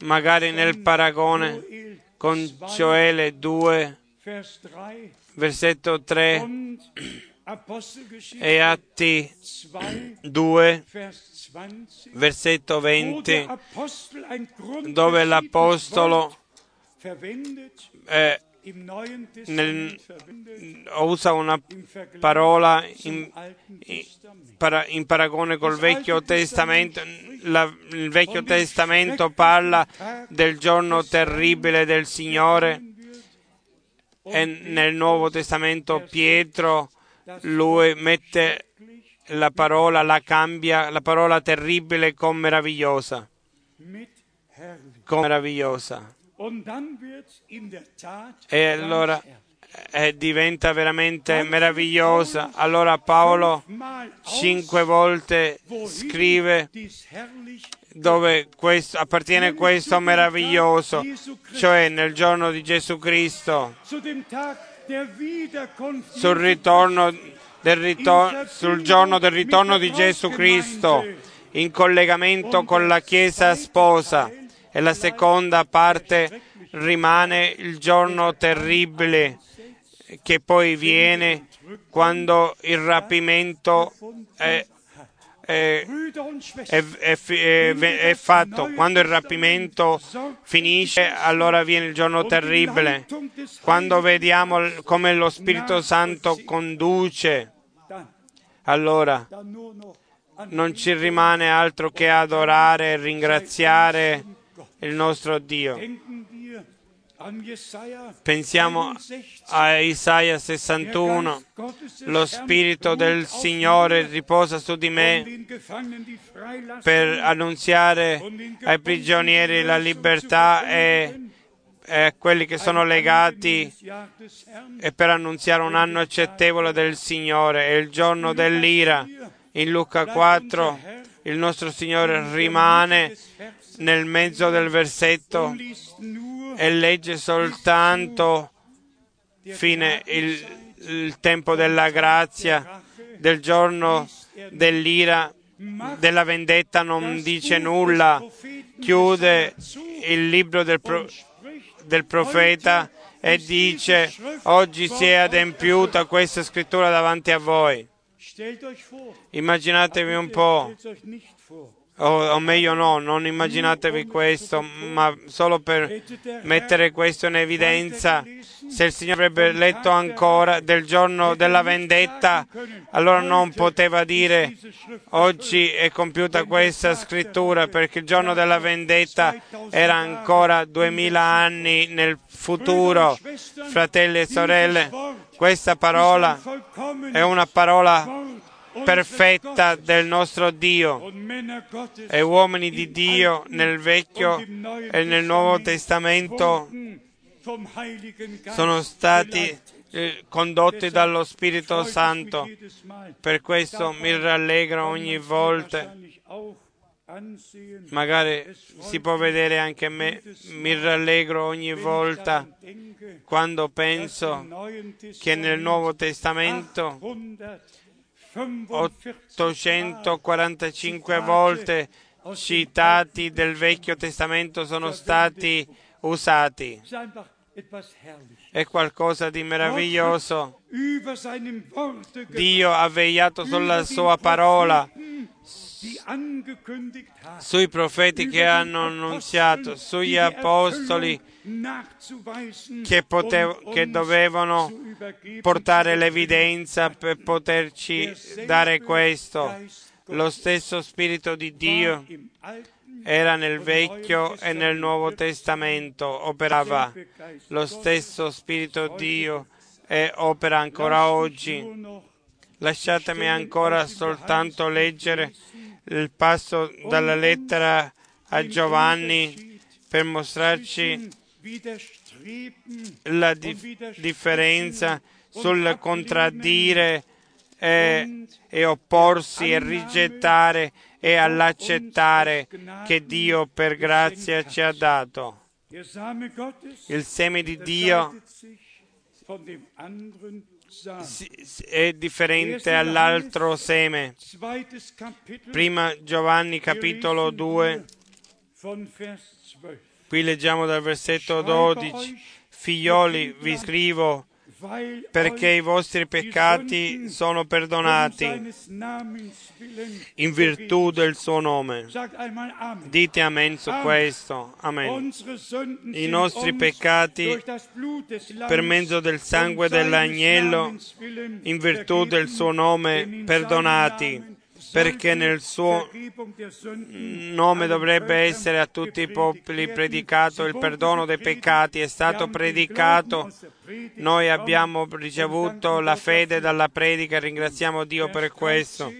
magari nel paragone con Gioele 2, versetto 3 e Atti 2, versetto 20, dove l'Apostolo usa una parola in paragone col Vecchio Testamento. Il Vecchio Testamento parla del giorno terribile del Signore e nel Nuovo Testamento Pietro, lui mette la parola, la cambia, la parola terribile con meravigliosa. E allora diventa veramente meravigliosa. Allora Paolo 5 volte scrive dove appartiene questo meraviglioso, cioè nel giorno di Gesù Cristo, sul giorno del ritorno di Gesù Cristo, in collegamento con la Chiesa sposa. E la seconda parte rimane il giorno terribile che poi viene quando il rapimento è fatto. Quando il rapimento finisce, allora viene il giorno terribile, quando vediamo come lo Spirito Santo conduce. Allora non ci rimane altro che adorare e ringraziare il nostro Dio. Pensiamo a Isaia 61, lo Spirito del Signore riposa su di me per annunziare ai prigionieri la libertà e a quelli che sono legati e per annunziare un anno accettevole del Signore e il giorno dell'ira. In Luca 4 il nostro Signore rimane nel mezzo del versetto e legge soltanto fine il tempo della grazia, del giorno dell'ira, della vendetta non dice nulla, chiude il libro del profeta e dice: oggi si è adempiuta questa scrittura davanti a voi. Immaginatevi un po', o meglio no, non immaginatevi questo, ma solo per mettere questo in evidenza, se il Signore avrebbe letto ancora del giorno della vendetta, allora non poteva dire oggi è compiuta questa scrittura, perché il giorno della vendetta era ancora 2000 anni nel futuro. Fratelli e sorelle, questa parola è una parola perfetta del nostro Dio, e uomini di Dio nel Vecchio e nel Nuovo Testamento sono stati condotti dallo Spirito Santo. Per questo mi rallegro ogni volta, magari si può vedere anche me, mi rallegro ogni volta quando penso che nel Nuovo Testamento 845 volte citati del Vecchio Testamento sono stati usati. È qualcosa di meraviglioso. Dio ha vegliato sulla sua parola, sui profeti che hanno annunziato, sugli apostoli che dovevano portare l'evidenza per poterci dare questo. Lo stesso Spirito di Dio era nel Vecchio e nel Nuovo Testamento, operava. Lo stesso Spirito di Dio e opera ancora oggi. Lasciatemi ancora soltanto leggere il passo dalla lettera a Giovanni per mostrarci la differenza sul contraddire e opporsi e rigettare e all'accettare che Dio per grazia ci ha dato. Il seme di Dio è differente all'altro seme. Prima Giovanni capitolo 2, qui leggiamo dal versetto 12, figlioli, vi scrivo perché i vostri peccati sono perdonati in virtù del suo nome. Dite amen su questo. Amen. I nostri peccati per mezzo del sangue dell'agnello in virtù del suo nome perdonati, perché nel suo nome dovrebbe essere a tutti i popoli predicato il perdono dei peccati. È stato predicato, noi abbiamo ricevuto la fede dalla predica, ringraziamo Dio per questo.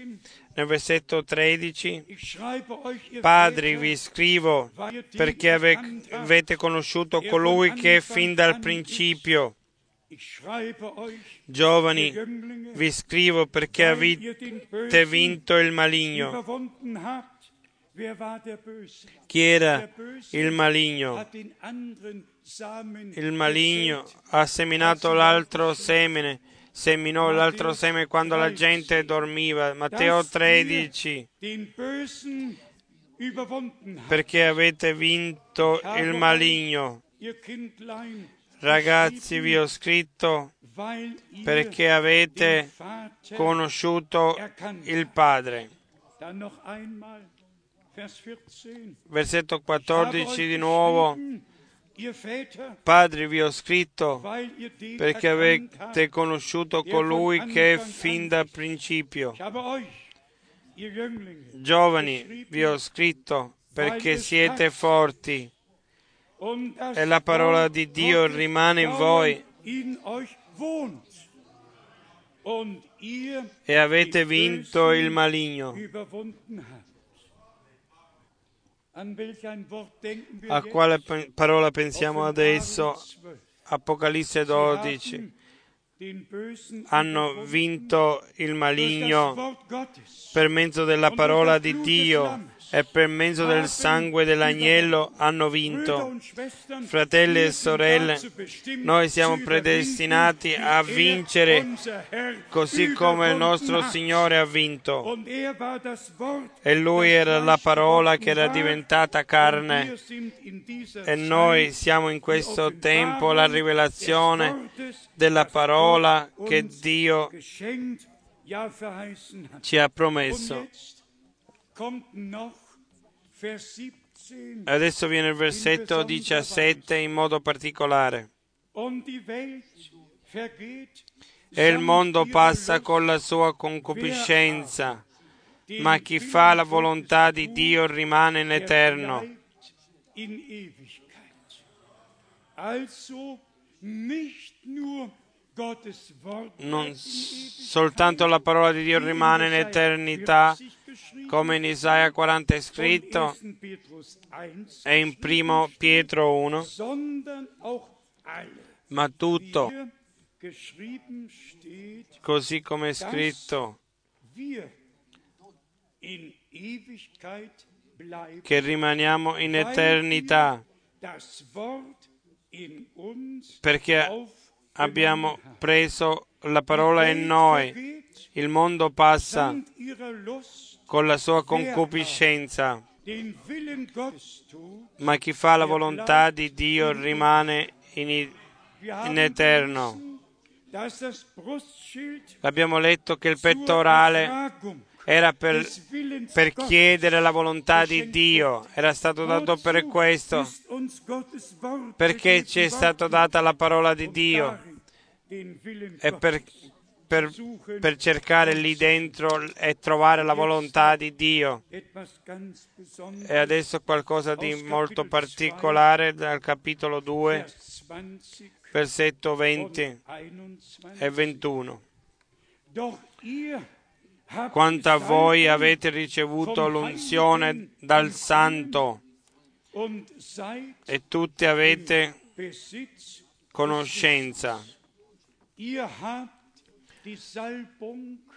Nel versetto 13, padri, vi scrivo perché avete conosciuto colui che è fin dal principio. Giovani, vi scrivo perché avete vinto il maligno. Chi era il maligno? Il maligno ha seminato l'altro semine, seminò l'altro seme quando la gente dormiva. Matteo 13. Perché avete vinto il maligno. Ragazzi, vi ho scritto perché avete conosciuto il Padre. Versetto 14 di nuovo. Padri, vi ho scritto perché avete conosciuto colui che è fin dal principio. Giovani, vi ho scritto perché siete forti e la parola di Dio rimane in voi e avete vinto il maligno. A quale parola pensiamo adesso? Apocalisse 12. Hanno vinto il maligno per mezzo della parola di Dio e per mezzo del sangue dell'agnello hanno vinto. Fratelli e sorelle, noi siamo predestinati a vincere così come il nostro Signore ha vinto. E Lui era la parola che era diventata carne e noi siamo in questo tempo la rivelazione della parola che Dio ci ha promesso. Adesso viene il versetto 17 in modo particolare. E il mondo passa con la sua concupiscenza, ma chi fa la volontà di Dio rimane in eterno. Non soltanto la parola di Dio rimane in eternità, come in Isaia 40 è scritto e in 1 Pietro 1, ma tutto, così come è scritto, che rimaniamo in eternità, perché abbiamo preso la parola in noi. Il mondo passa con la sua concupiscenza, ma chi fa la volontà di Dio rimane in eterno. Abbiamo letto che il pettorale era per chiedere la volontà di Dio, era stato dato per questo, perché ci è stata data la parola di Dio e per cercare lì dentro e trovare la volontà di Dio. E adesso qualcosa di molto particolare dal capitolo 2, versetto 20 e 21. Quanto a voi avete ricevuto l'unzione dal Santo e tutti avete conoscenza.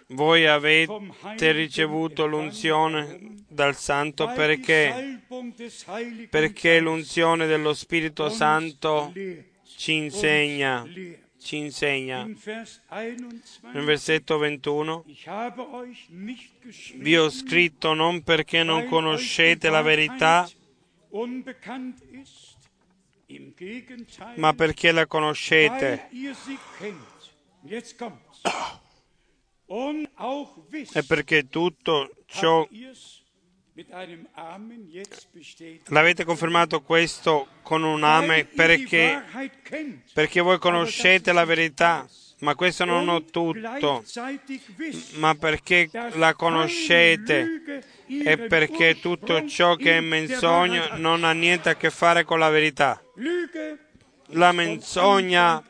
Voi avete ricevuto l'unzione dal Santo perché l'unzione dello Spirito Santo ci insegna. Nel versetto 21, vi ho scritto non perché non conoscete la verità, ma perché la conoscete. E perché tutto ciò l'avete confermato questo con un amen, perché voi conoscete la verità, ma questo non ho tutto, ma perché la conoscete e perché tutto ciò che è menzogna non ha niente a che fare con la verità. La menzogna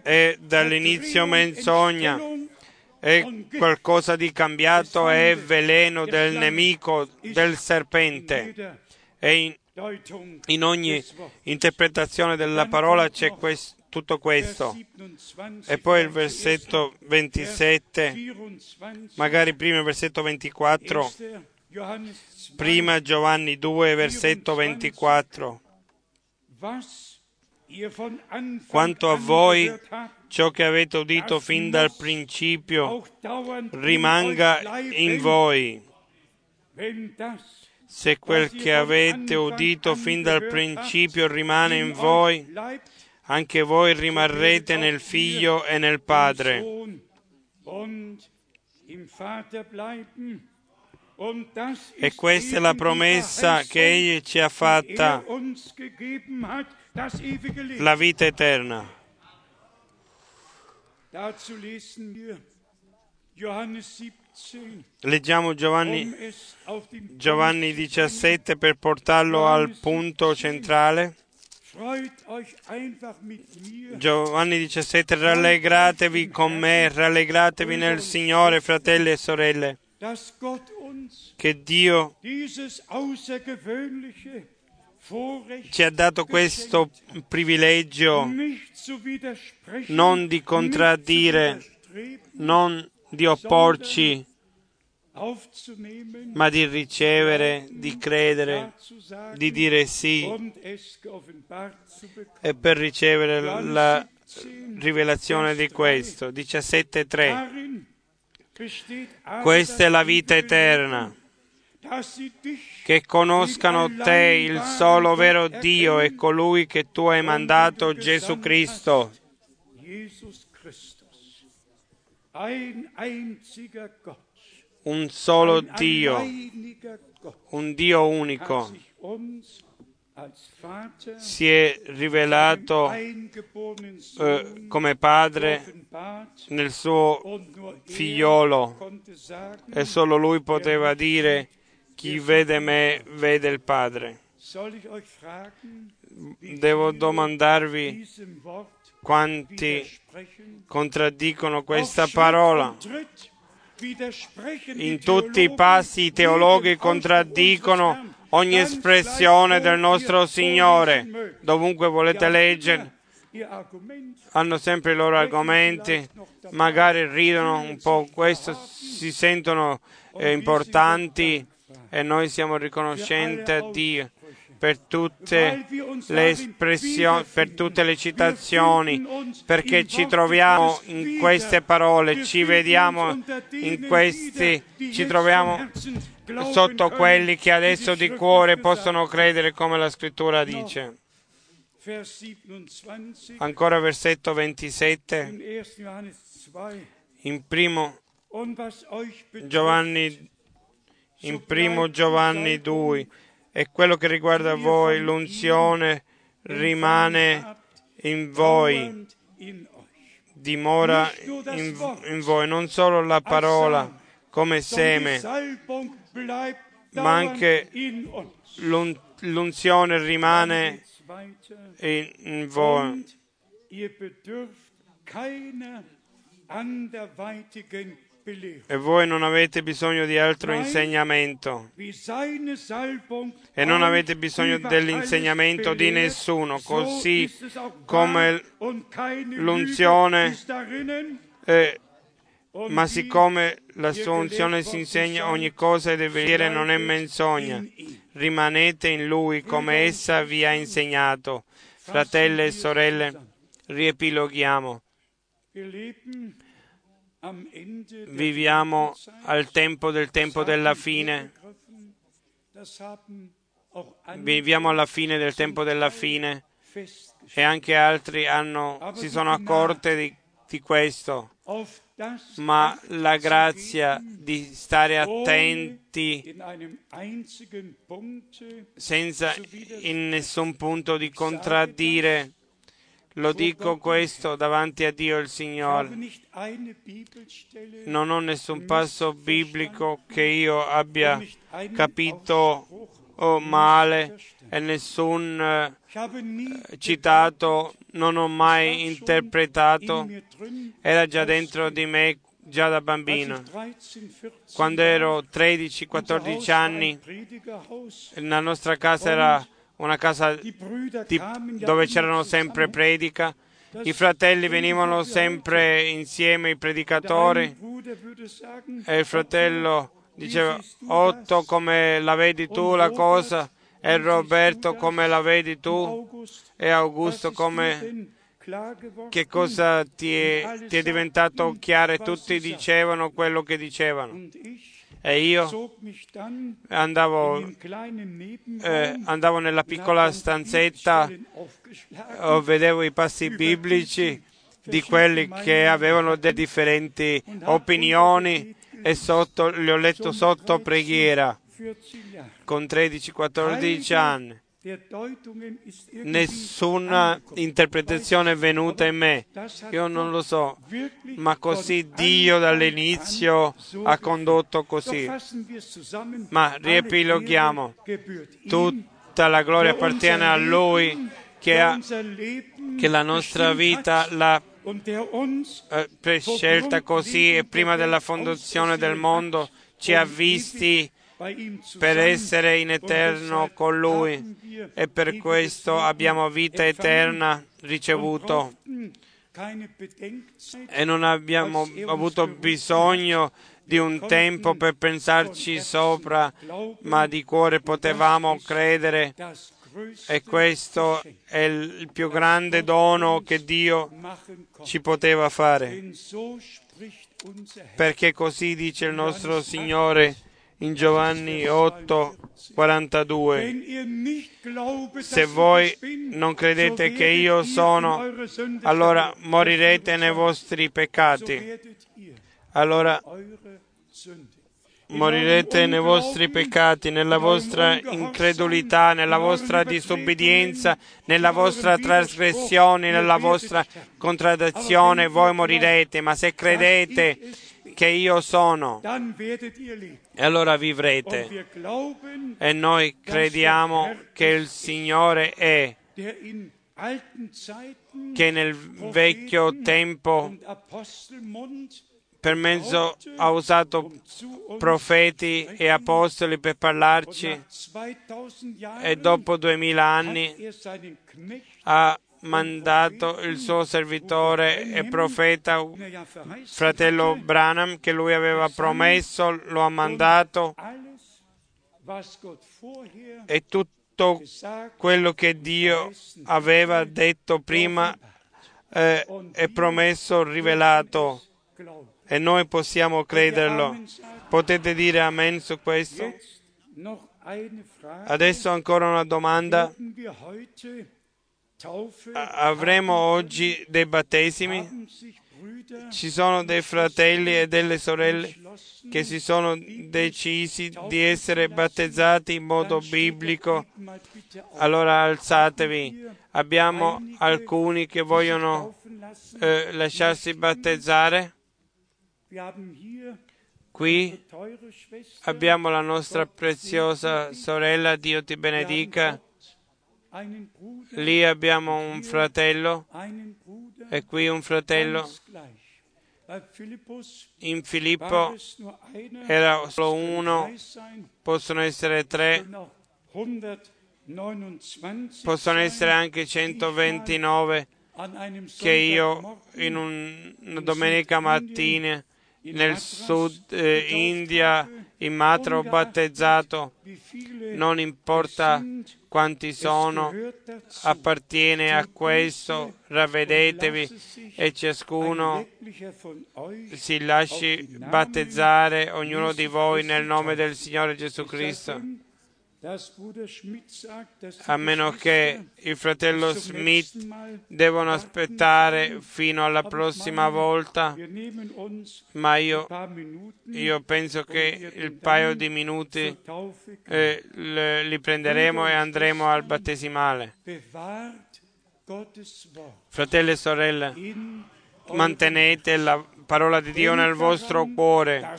è dall'inizio menzogna, è qualcosa di cambiato, è veleno del nemico, del serpente. E in ogni interpretazione della parola c'è tutto questo. E poi il versetto 27, magari prima il versetto 24, prima Giovanni 2, versetto 24. Quanto a voi, ciò che avete udito fin dal principio rimanga in voi. Se quel che avete udito fin dal principio rimane in voi, anche voi rimarrete nel Figlio e nel Padre. E questa è la promessa che Egli ci ha fatta, la vita eterna. Leggiamo Giovanni 17 per portarlo al punto centrale. Giovanni 17, rallegratevi con me, rallegratevi nel Signore, fratelli e sorelle, che Dio ci ha dato questo privilegio non di contraddire, non di opporci, ma di ricevere, di credere, di dire sì, e per ricevere la rivelazione di questo. 17:3. Questa è la vita eterna, che conoscano te, il solo vero Dio, e colui che tu hai mandato, Gesù Cristo. Un solo Dio, un Dio unico, si è rivelato come padre nel suo figliolo, e solo lui poteva dire: chi vede me vede il Padre. Devo domandarvi quanti contraddicono questa parola. In tutti i passi i teologhi contraddicono ogni espressione del nostro Signore. Dovunque volete leggere, hanno sempre i loro argomenti, magari ridono un po', questo, si sentono importanti, e noi siamo riconoscenti a Dio per tutte le espressioni, per tutte le citazioni, perché ci troviamo in queste parole, ci vediamo in questi, ci troviamo sotto quelli che adesso di cuore possono credere, come la Scrittura dice. Ancora versetto 27, in primo Giovanni 2. E quello che riguarda voi, l'unzione rimane in voi, dimora in voi. Non solo la parola come seme, ma anche l'unzione rimane in voi. E voi non avete bisogno di altro insegnamento, e non avete bisogno dell'insegnamento di nessuno, così come l'unzione Ma siccome l'assunzione si insegna, ogni cosa del vedere non è menzogna, rimanete in Lui come essa vi ha insegnato. Fratelli e sorelle, riepiloghiamo. Viviamo al tempo del tempo della fine. Viviamo alla fine del tempo della fine, e anche altri si sono accorti di questo, ma la grazia di stare attenti senza in nessun punto di contraddire. Lo dico questo davanti a Dio il Signore. Non ho nessun passo biblico che io abbia capito male e nessun citato, non ho mai interpretato. Era già dentro di me, già da bambino. Quando ero 13-14 anni, la nostra casa era una casa dove c'erano sempre predica. I fratelli venivano sempre insieme, i predicatori, e il fratello diceva: Otto, come la vedi tu la cosa, e Roberto, come la vedi tu, e Augusto, come che cosa ti è diventato chiaro? E tutti dicevano quello che dicevano. E io andavo nella piccola stanzetta, vedevo i passi biblici di quelli che avevano delle differenti opinioni, e li ho letto sotto preghiera con 13-14 anni. Nessuna interpretazione è venuta in me, io non lo so, ma così Dio dall'inizio ha condotto così. Ma riepiloghiamo: tutta la gloria appartiene a Lui, che la nostra vita l'ha prescelta così, e prima della fondazione del mondo ci ha visti per essere in eterno con Lui, e per questo abbiamo vita eterna ricevuto, e non abbiamo avuto bisogno di un tempo per pensarci sopra, ma di cuore potevamo credere, e questo è il più grande dono che Dio ci poteva fare, perché così dice il nostro Signore in Giovanni 8:42. Se voi non credete che io sono, allora morirete nei vostri peccati. Morirete nei vostri peccati, nella vostra incredulità, nella vostra disobbedienza, nella vostra trasgressione, nella vostra contraddizione. Voi morirete, ma se credete che io sono, e allora vivrete. E noi crediamo che il Signore è, che nel vecchio tempo per mezzo ha usato profeti e apostoli per parlarci, e dopo 2000 anni ha mandato il suo servitore e profeta, fratello Branham, che lui aveva promesso, lo ha mandato, e tutto quello che Dio aveva detto prima è promesso, rivelato, e noi possiamo crederlo. Potete dire amen su questo? Adesso ancora una domanda. Avremo oggi dei battesimi? Ci sono dei fratelli e delle sorelle che si sono decisi di essere battezzati in modo biblico? Allora alzatevi. Abbiamo alcuni che vogliono lasciarsi battezzare? Qui abbiamo la nostra preziosa sorella, Dio ti benedica. Lì abbiamo un fratello, e qui un fratello. In Filippo era solo uno, possono essere 3, possono essere anche 129, che io in una domenica mattina nel sud India in Matra ho battezzato, non importa quanti sono, appartiene a questo, ravvedetevi e ciascuno si lasci battezzare, ognuno di voi nel nome del Signore Gesù Cristo. A meno che il fratello Smith devono aspettare fino alla prossima volta, ma io penso che il paio di minuti li prenderemo e andremo al battesimale. Fratelli e sorelle, mantenete la parola di Dio nel vostro cuore.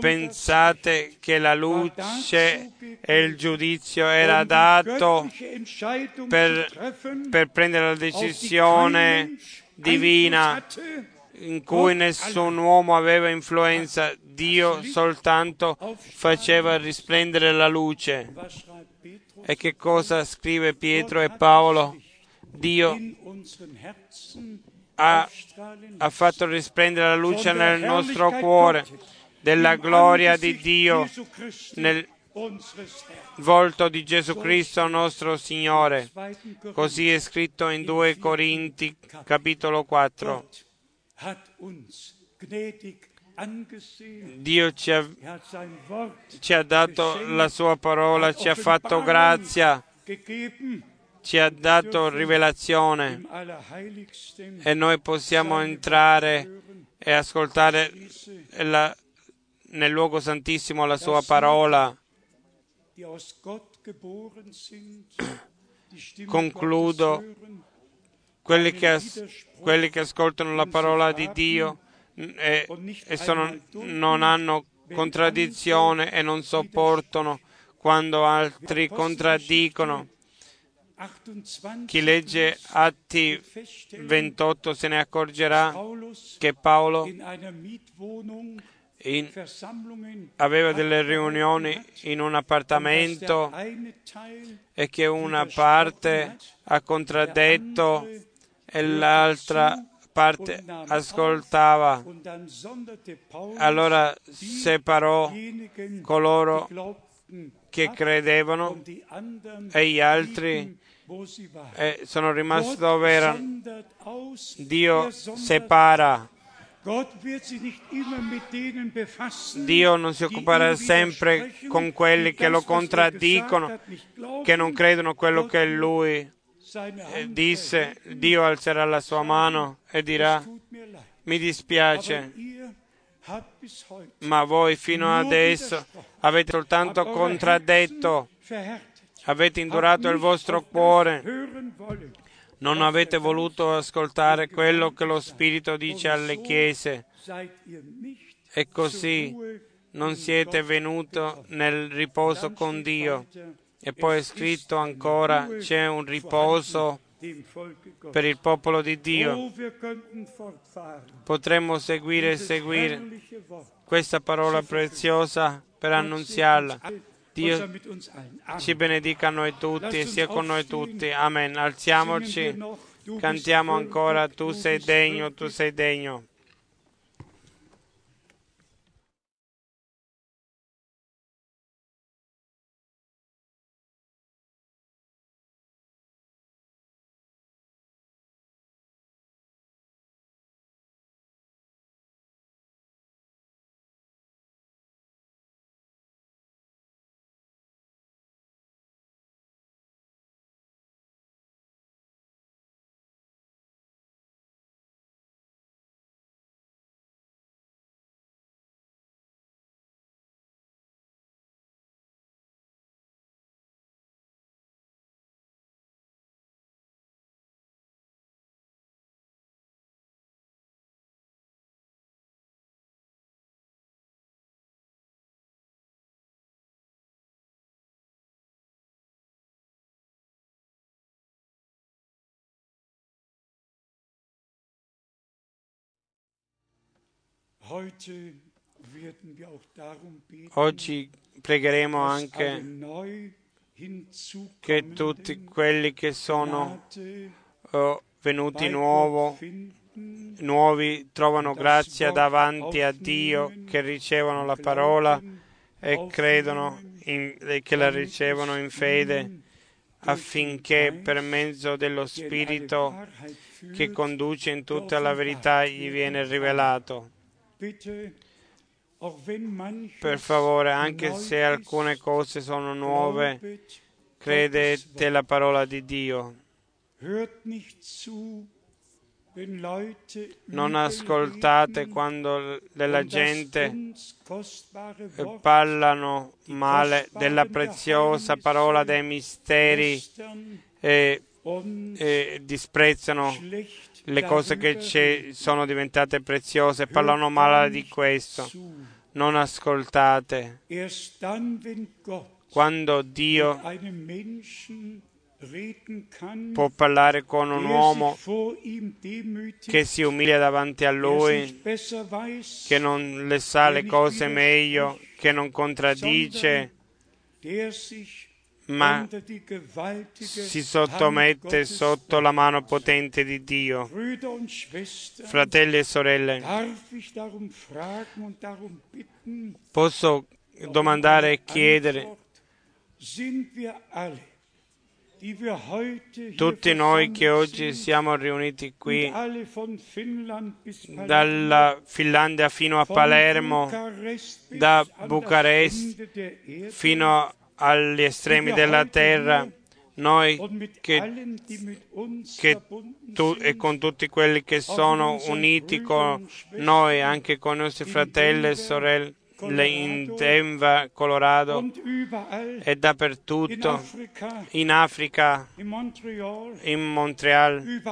Pensate che la luce e il giudizio era dato per prendere la decisione divina in cui nessun uomo aveva influenza. Dio soltanto faceva risplendere la luce. E che cosa scrive Pietro e Paolo? Dio ha fatto risplendere la luce nel nostro cuore, della gloria di Dio nel volto di Gesù Cristo nostro Signore. Così è scritto in 2 Corinti capitolo 4. Dio ci ha dato la sua parola, ci ha fatto grazia, ci ha dato rivelazione e noi possiamo entrare e ascoltare nel luogo santissimo la sua parola. Concludo. Quelli che ascoltano la parola di Dio non hanno contraddizione e non sopportano quando altri contraddicono. Chi legge Atti 28 se ne accorgerà che Paolo aveva delle riunioni in un appartamento e che una parte ha contraddetto e l'altra parte ascoltava. Allora separò coloro che credevano e gli altri sono rimasti dove erano. Dio separa. Dio non si occuperà sempre con quelli che lo contraddicono, che non credono quello che Lui disse. Dio alzerà la sua mano e dirà: mi dispiace, ma voi fino adesso avete soltanto contraddetto, avete indurato il vostro cuore. Non avete voluto ascoltare quello che lo Spirito dice alle chiese. E così non siete venuti nel riposo con Dio. E poi è scritto ancora, c'è un riposo per il popolo di Dio. Potremmo seguire e seguire questa parola preziosa per annunziarla. Dio ci benedica a noi tutti e sia con noi tutti. Amen. Alziamoci, cantiamo ancora Tu sei degno, Tu sei degno. Oggi pregheremo anche che tutti quelli che sono venuti nuovi trovano grazia davanti a Dio, che ricevono la parola e credono che la ricevono in fede, affinché per mezzo dello Spirito che conduce in tutta la verità gli viene rivelato. Per favore, anche se alcune cose sono nuove, credete la parola di Dio. Non ascoltate quando della gente parlano male della preziosa parola dei misteri e disprezzano le cose che sono diventate preziose, parlano male di questo. Non ascoltate. Quando Dio può parlare con un uomo che si umilia davanti a lui, che non le sa le cose meglio, che non contraddice, ma si sottomette sotto la mano potente di Dio. Fratelli e sorelle, posso domandare e chiedere: tutti noi che oggi siamo riuniti qui, dalla Finlandia fino a Palermo, da Bucarest fino agli estremi della terra, noi e con tutti quelli che sono uniti con noi, anche con i nostri fratelli e sorelle in Denver, Colorado, e dappertutto, in Africa, in Montreal,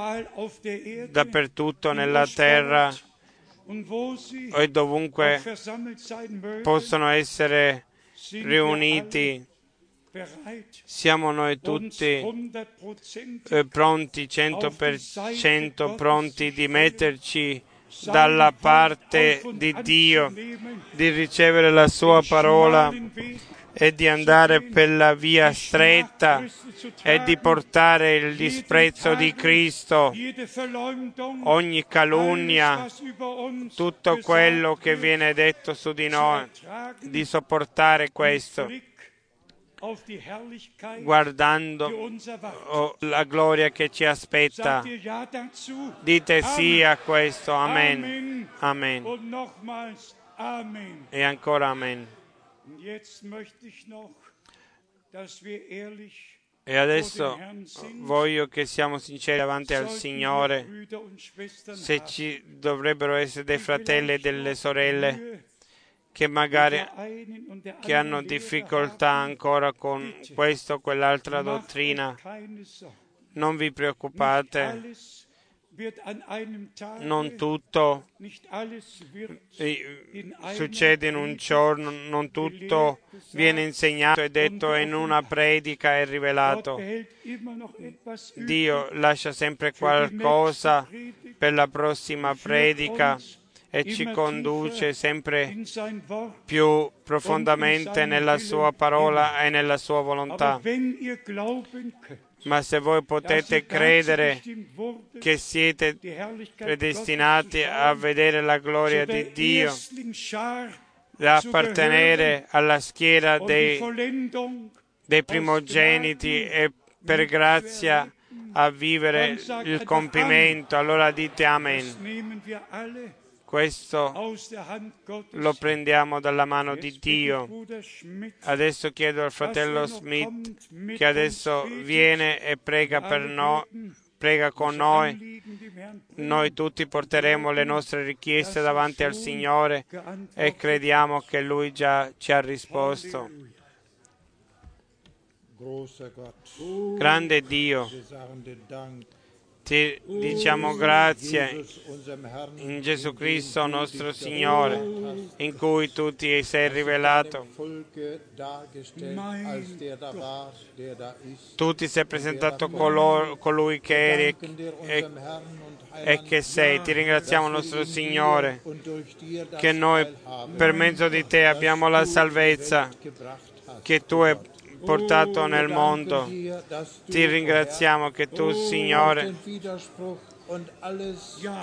dappertutto nella terra, e dovunque possono essere riuniti, siamo noi tutti pronti, 100% pronti di metterci dalla parte di Dio, di ricevere la sua parola e di andare per la via stretta e di portare il disprezzo di Cristo, ogni calunnia, tutto quello che viene detto su di noi, di sopportare questo, guardando la gloria che ci aspetta. Dite sì a questo. Amen. Amen. E ancora amen. E adesso voglio che siamo sinceri davanti al Signore. Se ci dovrebbero essere dei fratelli e delle sorelle che magari che hanno difficoltà ancora con questa o quell'altra dottrina, non vi preoccupate, non tutto succede in un giorno, non tutto viene insegnato e detto in una predica e rivelato. Dio lascia sempre qualcosa per la prossima predica e ci conduce sempre più profondamente nella sua parola e nella sua volontà. Ma se voi potete credere che siete predestinati a vedere la gloria di Dio, da appartenere alla schiera dei primogeniti e per grazia a vivere il compimento, allora dite amen. Questo lo prendiamo dalla mano di Dio. Adesso chiedo al fratello Smith, che adesso viene e prega per noi, prega con noi. Noi tutti porteremo le nostre richieste davanti al Signore e crediamo che Lui già ci ha risposto. Grande Dio, ti diciamo grazie in Gesù Cristo nostro Signore, in cui tu ti sei rivelato. Tu ti sei presentato colui che eri e che sei. Ti ringraziamo nostro Signore che noi per mezzo di te abbiamo la salvezza che tu hai portato nel mondo. Ti ringraziamo che tu, Signore,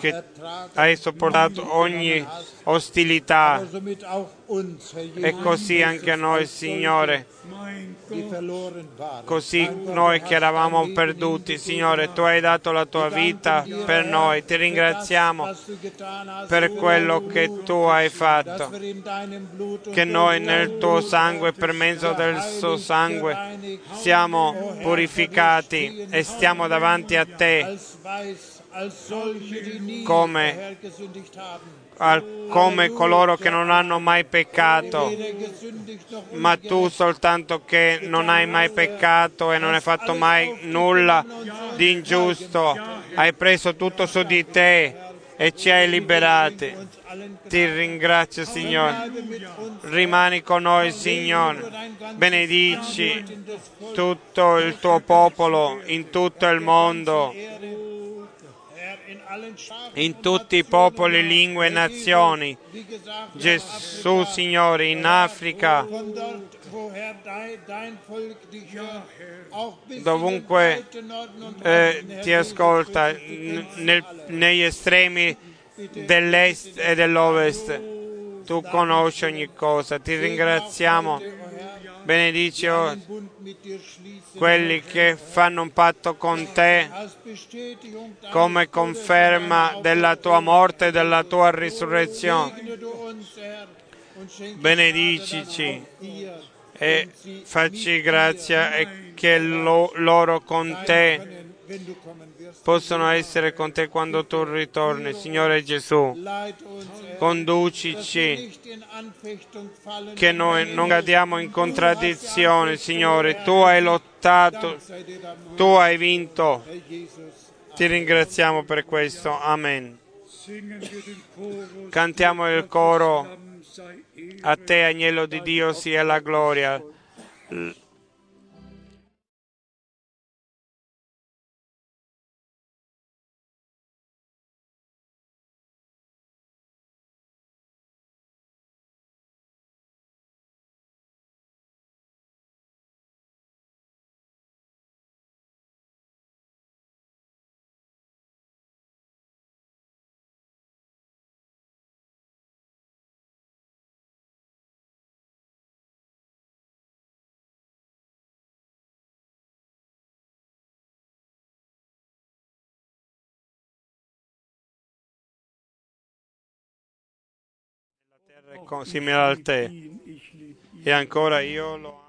che hai sopportato ogni ostilità, e così anche a noi, Signore, così noi che eravamo perduti, Signore, tu hai dato la tua vita per noi. Ti ringraziamo per quello che tu hai fatto, che noi nel tuo sangue, per mezzo del tuo sangue, siamo purificati e stiamo davanti a te come coloro che non hanno mai peccato, ma tu soltanto che non hai mai peccato e non hai fatto mai nulla di ingiusto, hai preso tutto su di te e ci hai liberati. Ti ringrazio, Signore. Rimani con noi, Signore. Benedici tutto il tuo popolo in tutto il mondo, in tutti i popoli, lingue e nazioni. Gesù, Signore, in Africa, dovunque ti ascolta, negli estremi dell'est e dell'ovest, tu conosci ogni cosa. Ti ringraziamo. Benedici quelli che fanno un patto con te come conferma della tua morte e della tua risurrezione. Benedicici e facci grazia, e che loro con te possono essere con te quando tu ritorni. Signore Gesù, conducici che noi non cadiamo in contraddizione. Signore, tu hai lottato, tu hai vinto. Ti ringraziamo per questo. Amen. Cantiamo il coro: a te, Agnello di Dio, sia la gloria. Simile al te, e ancora io lo amo.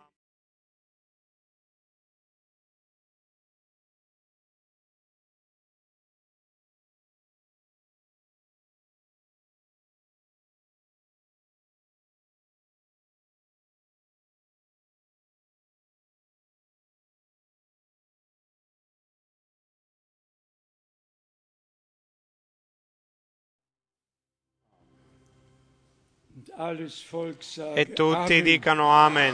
E tutti dicano Amen.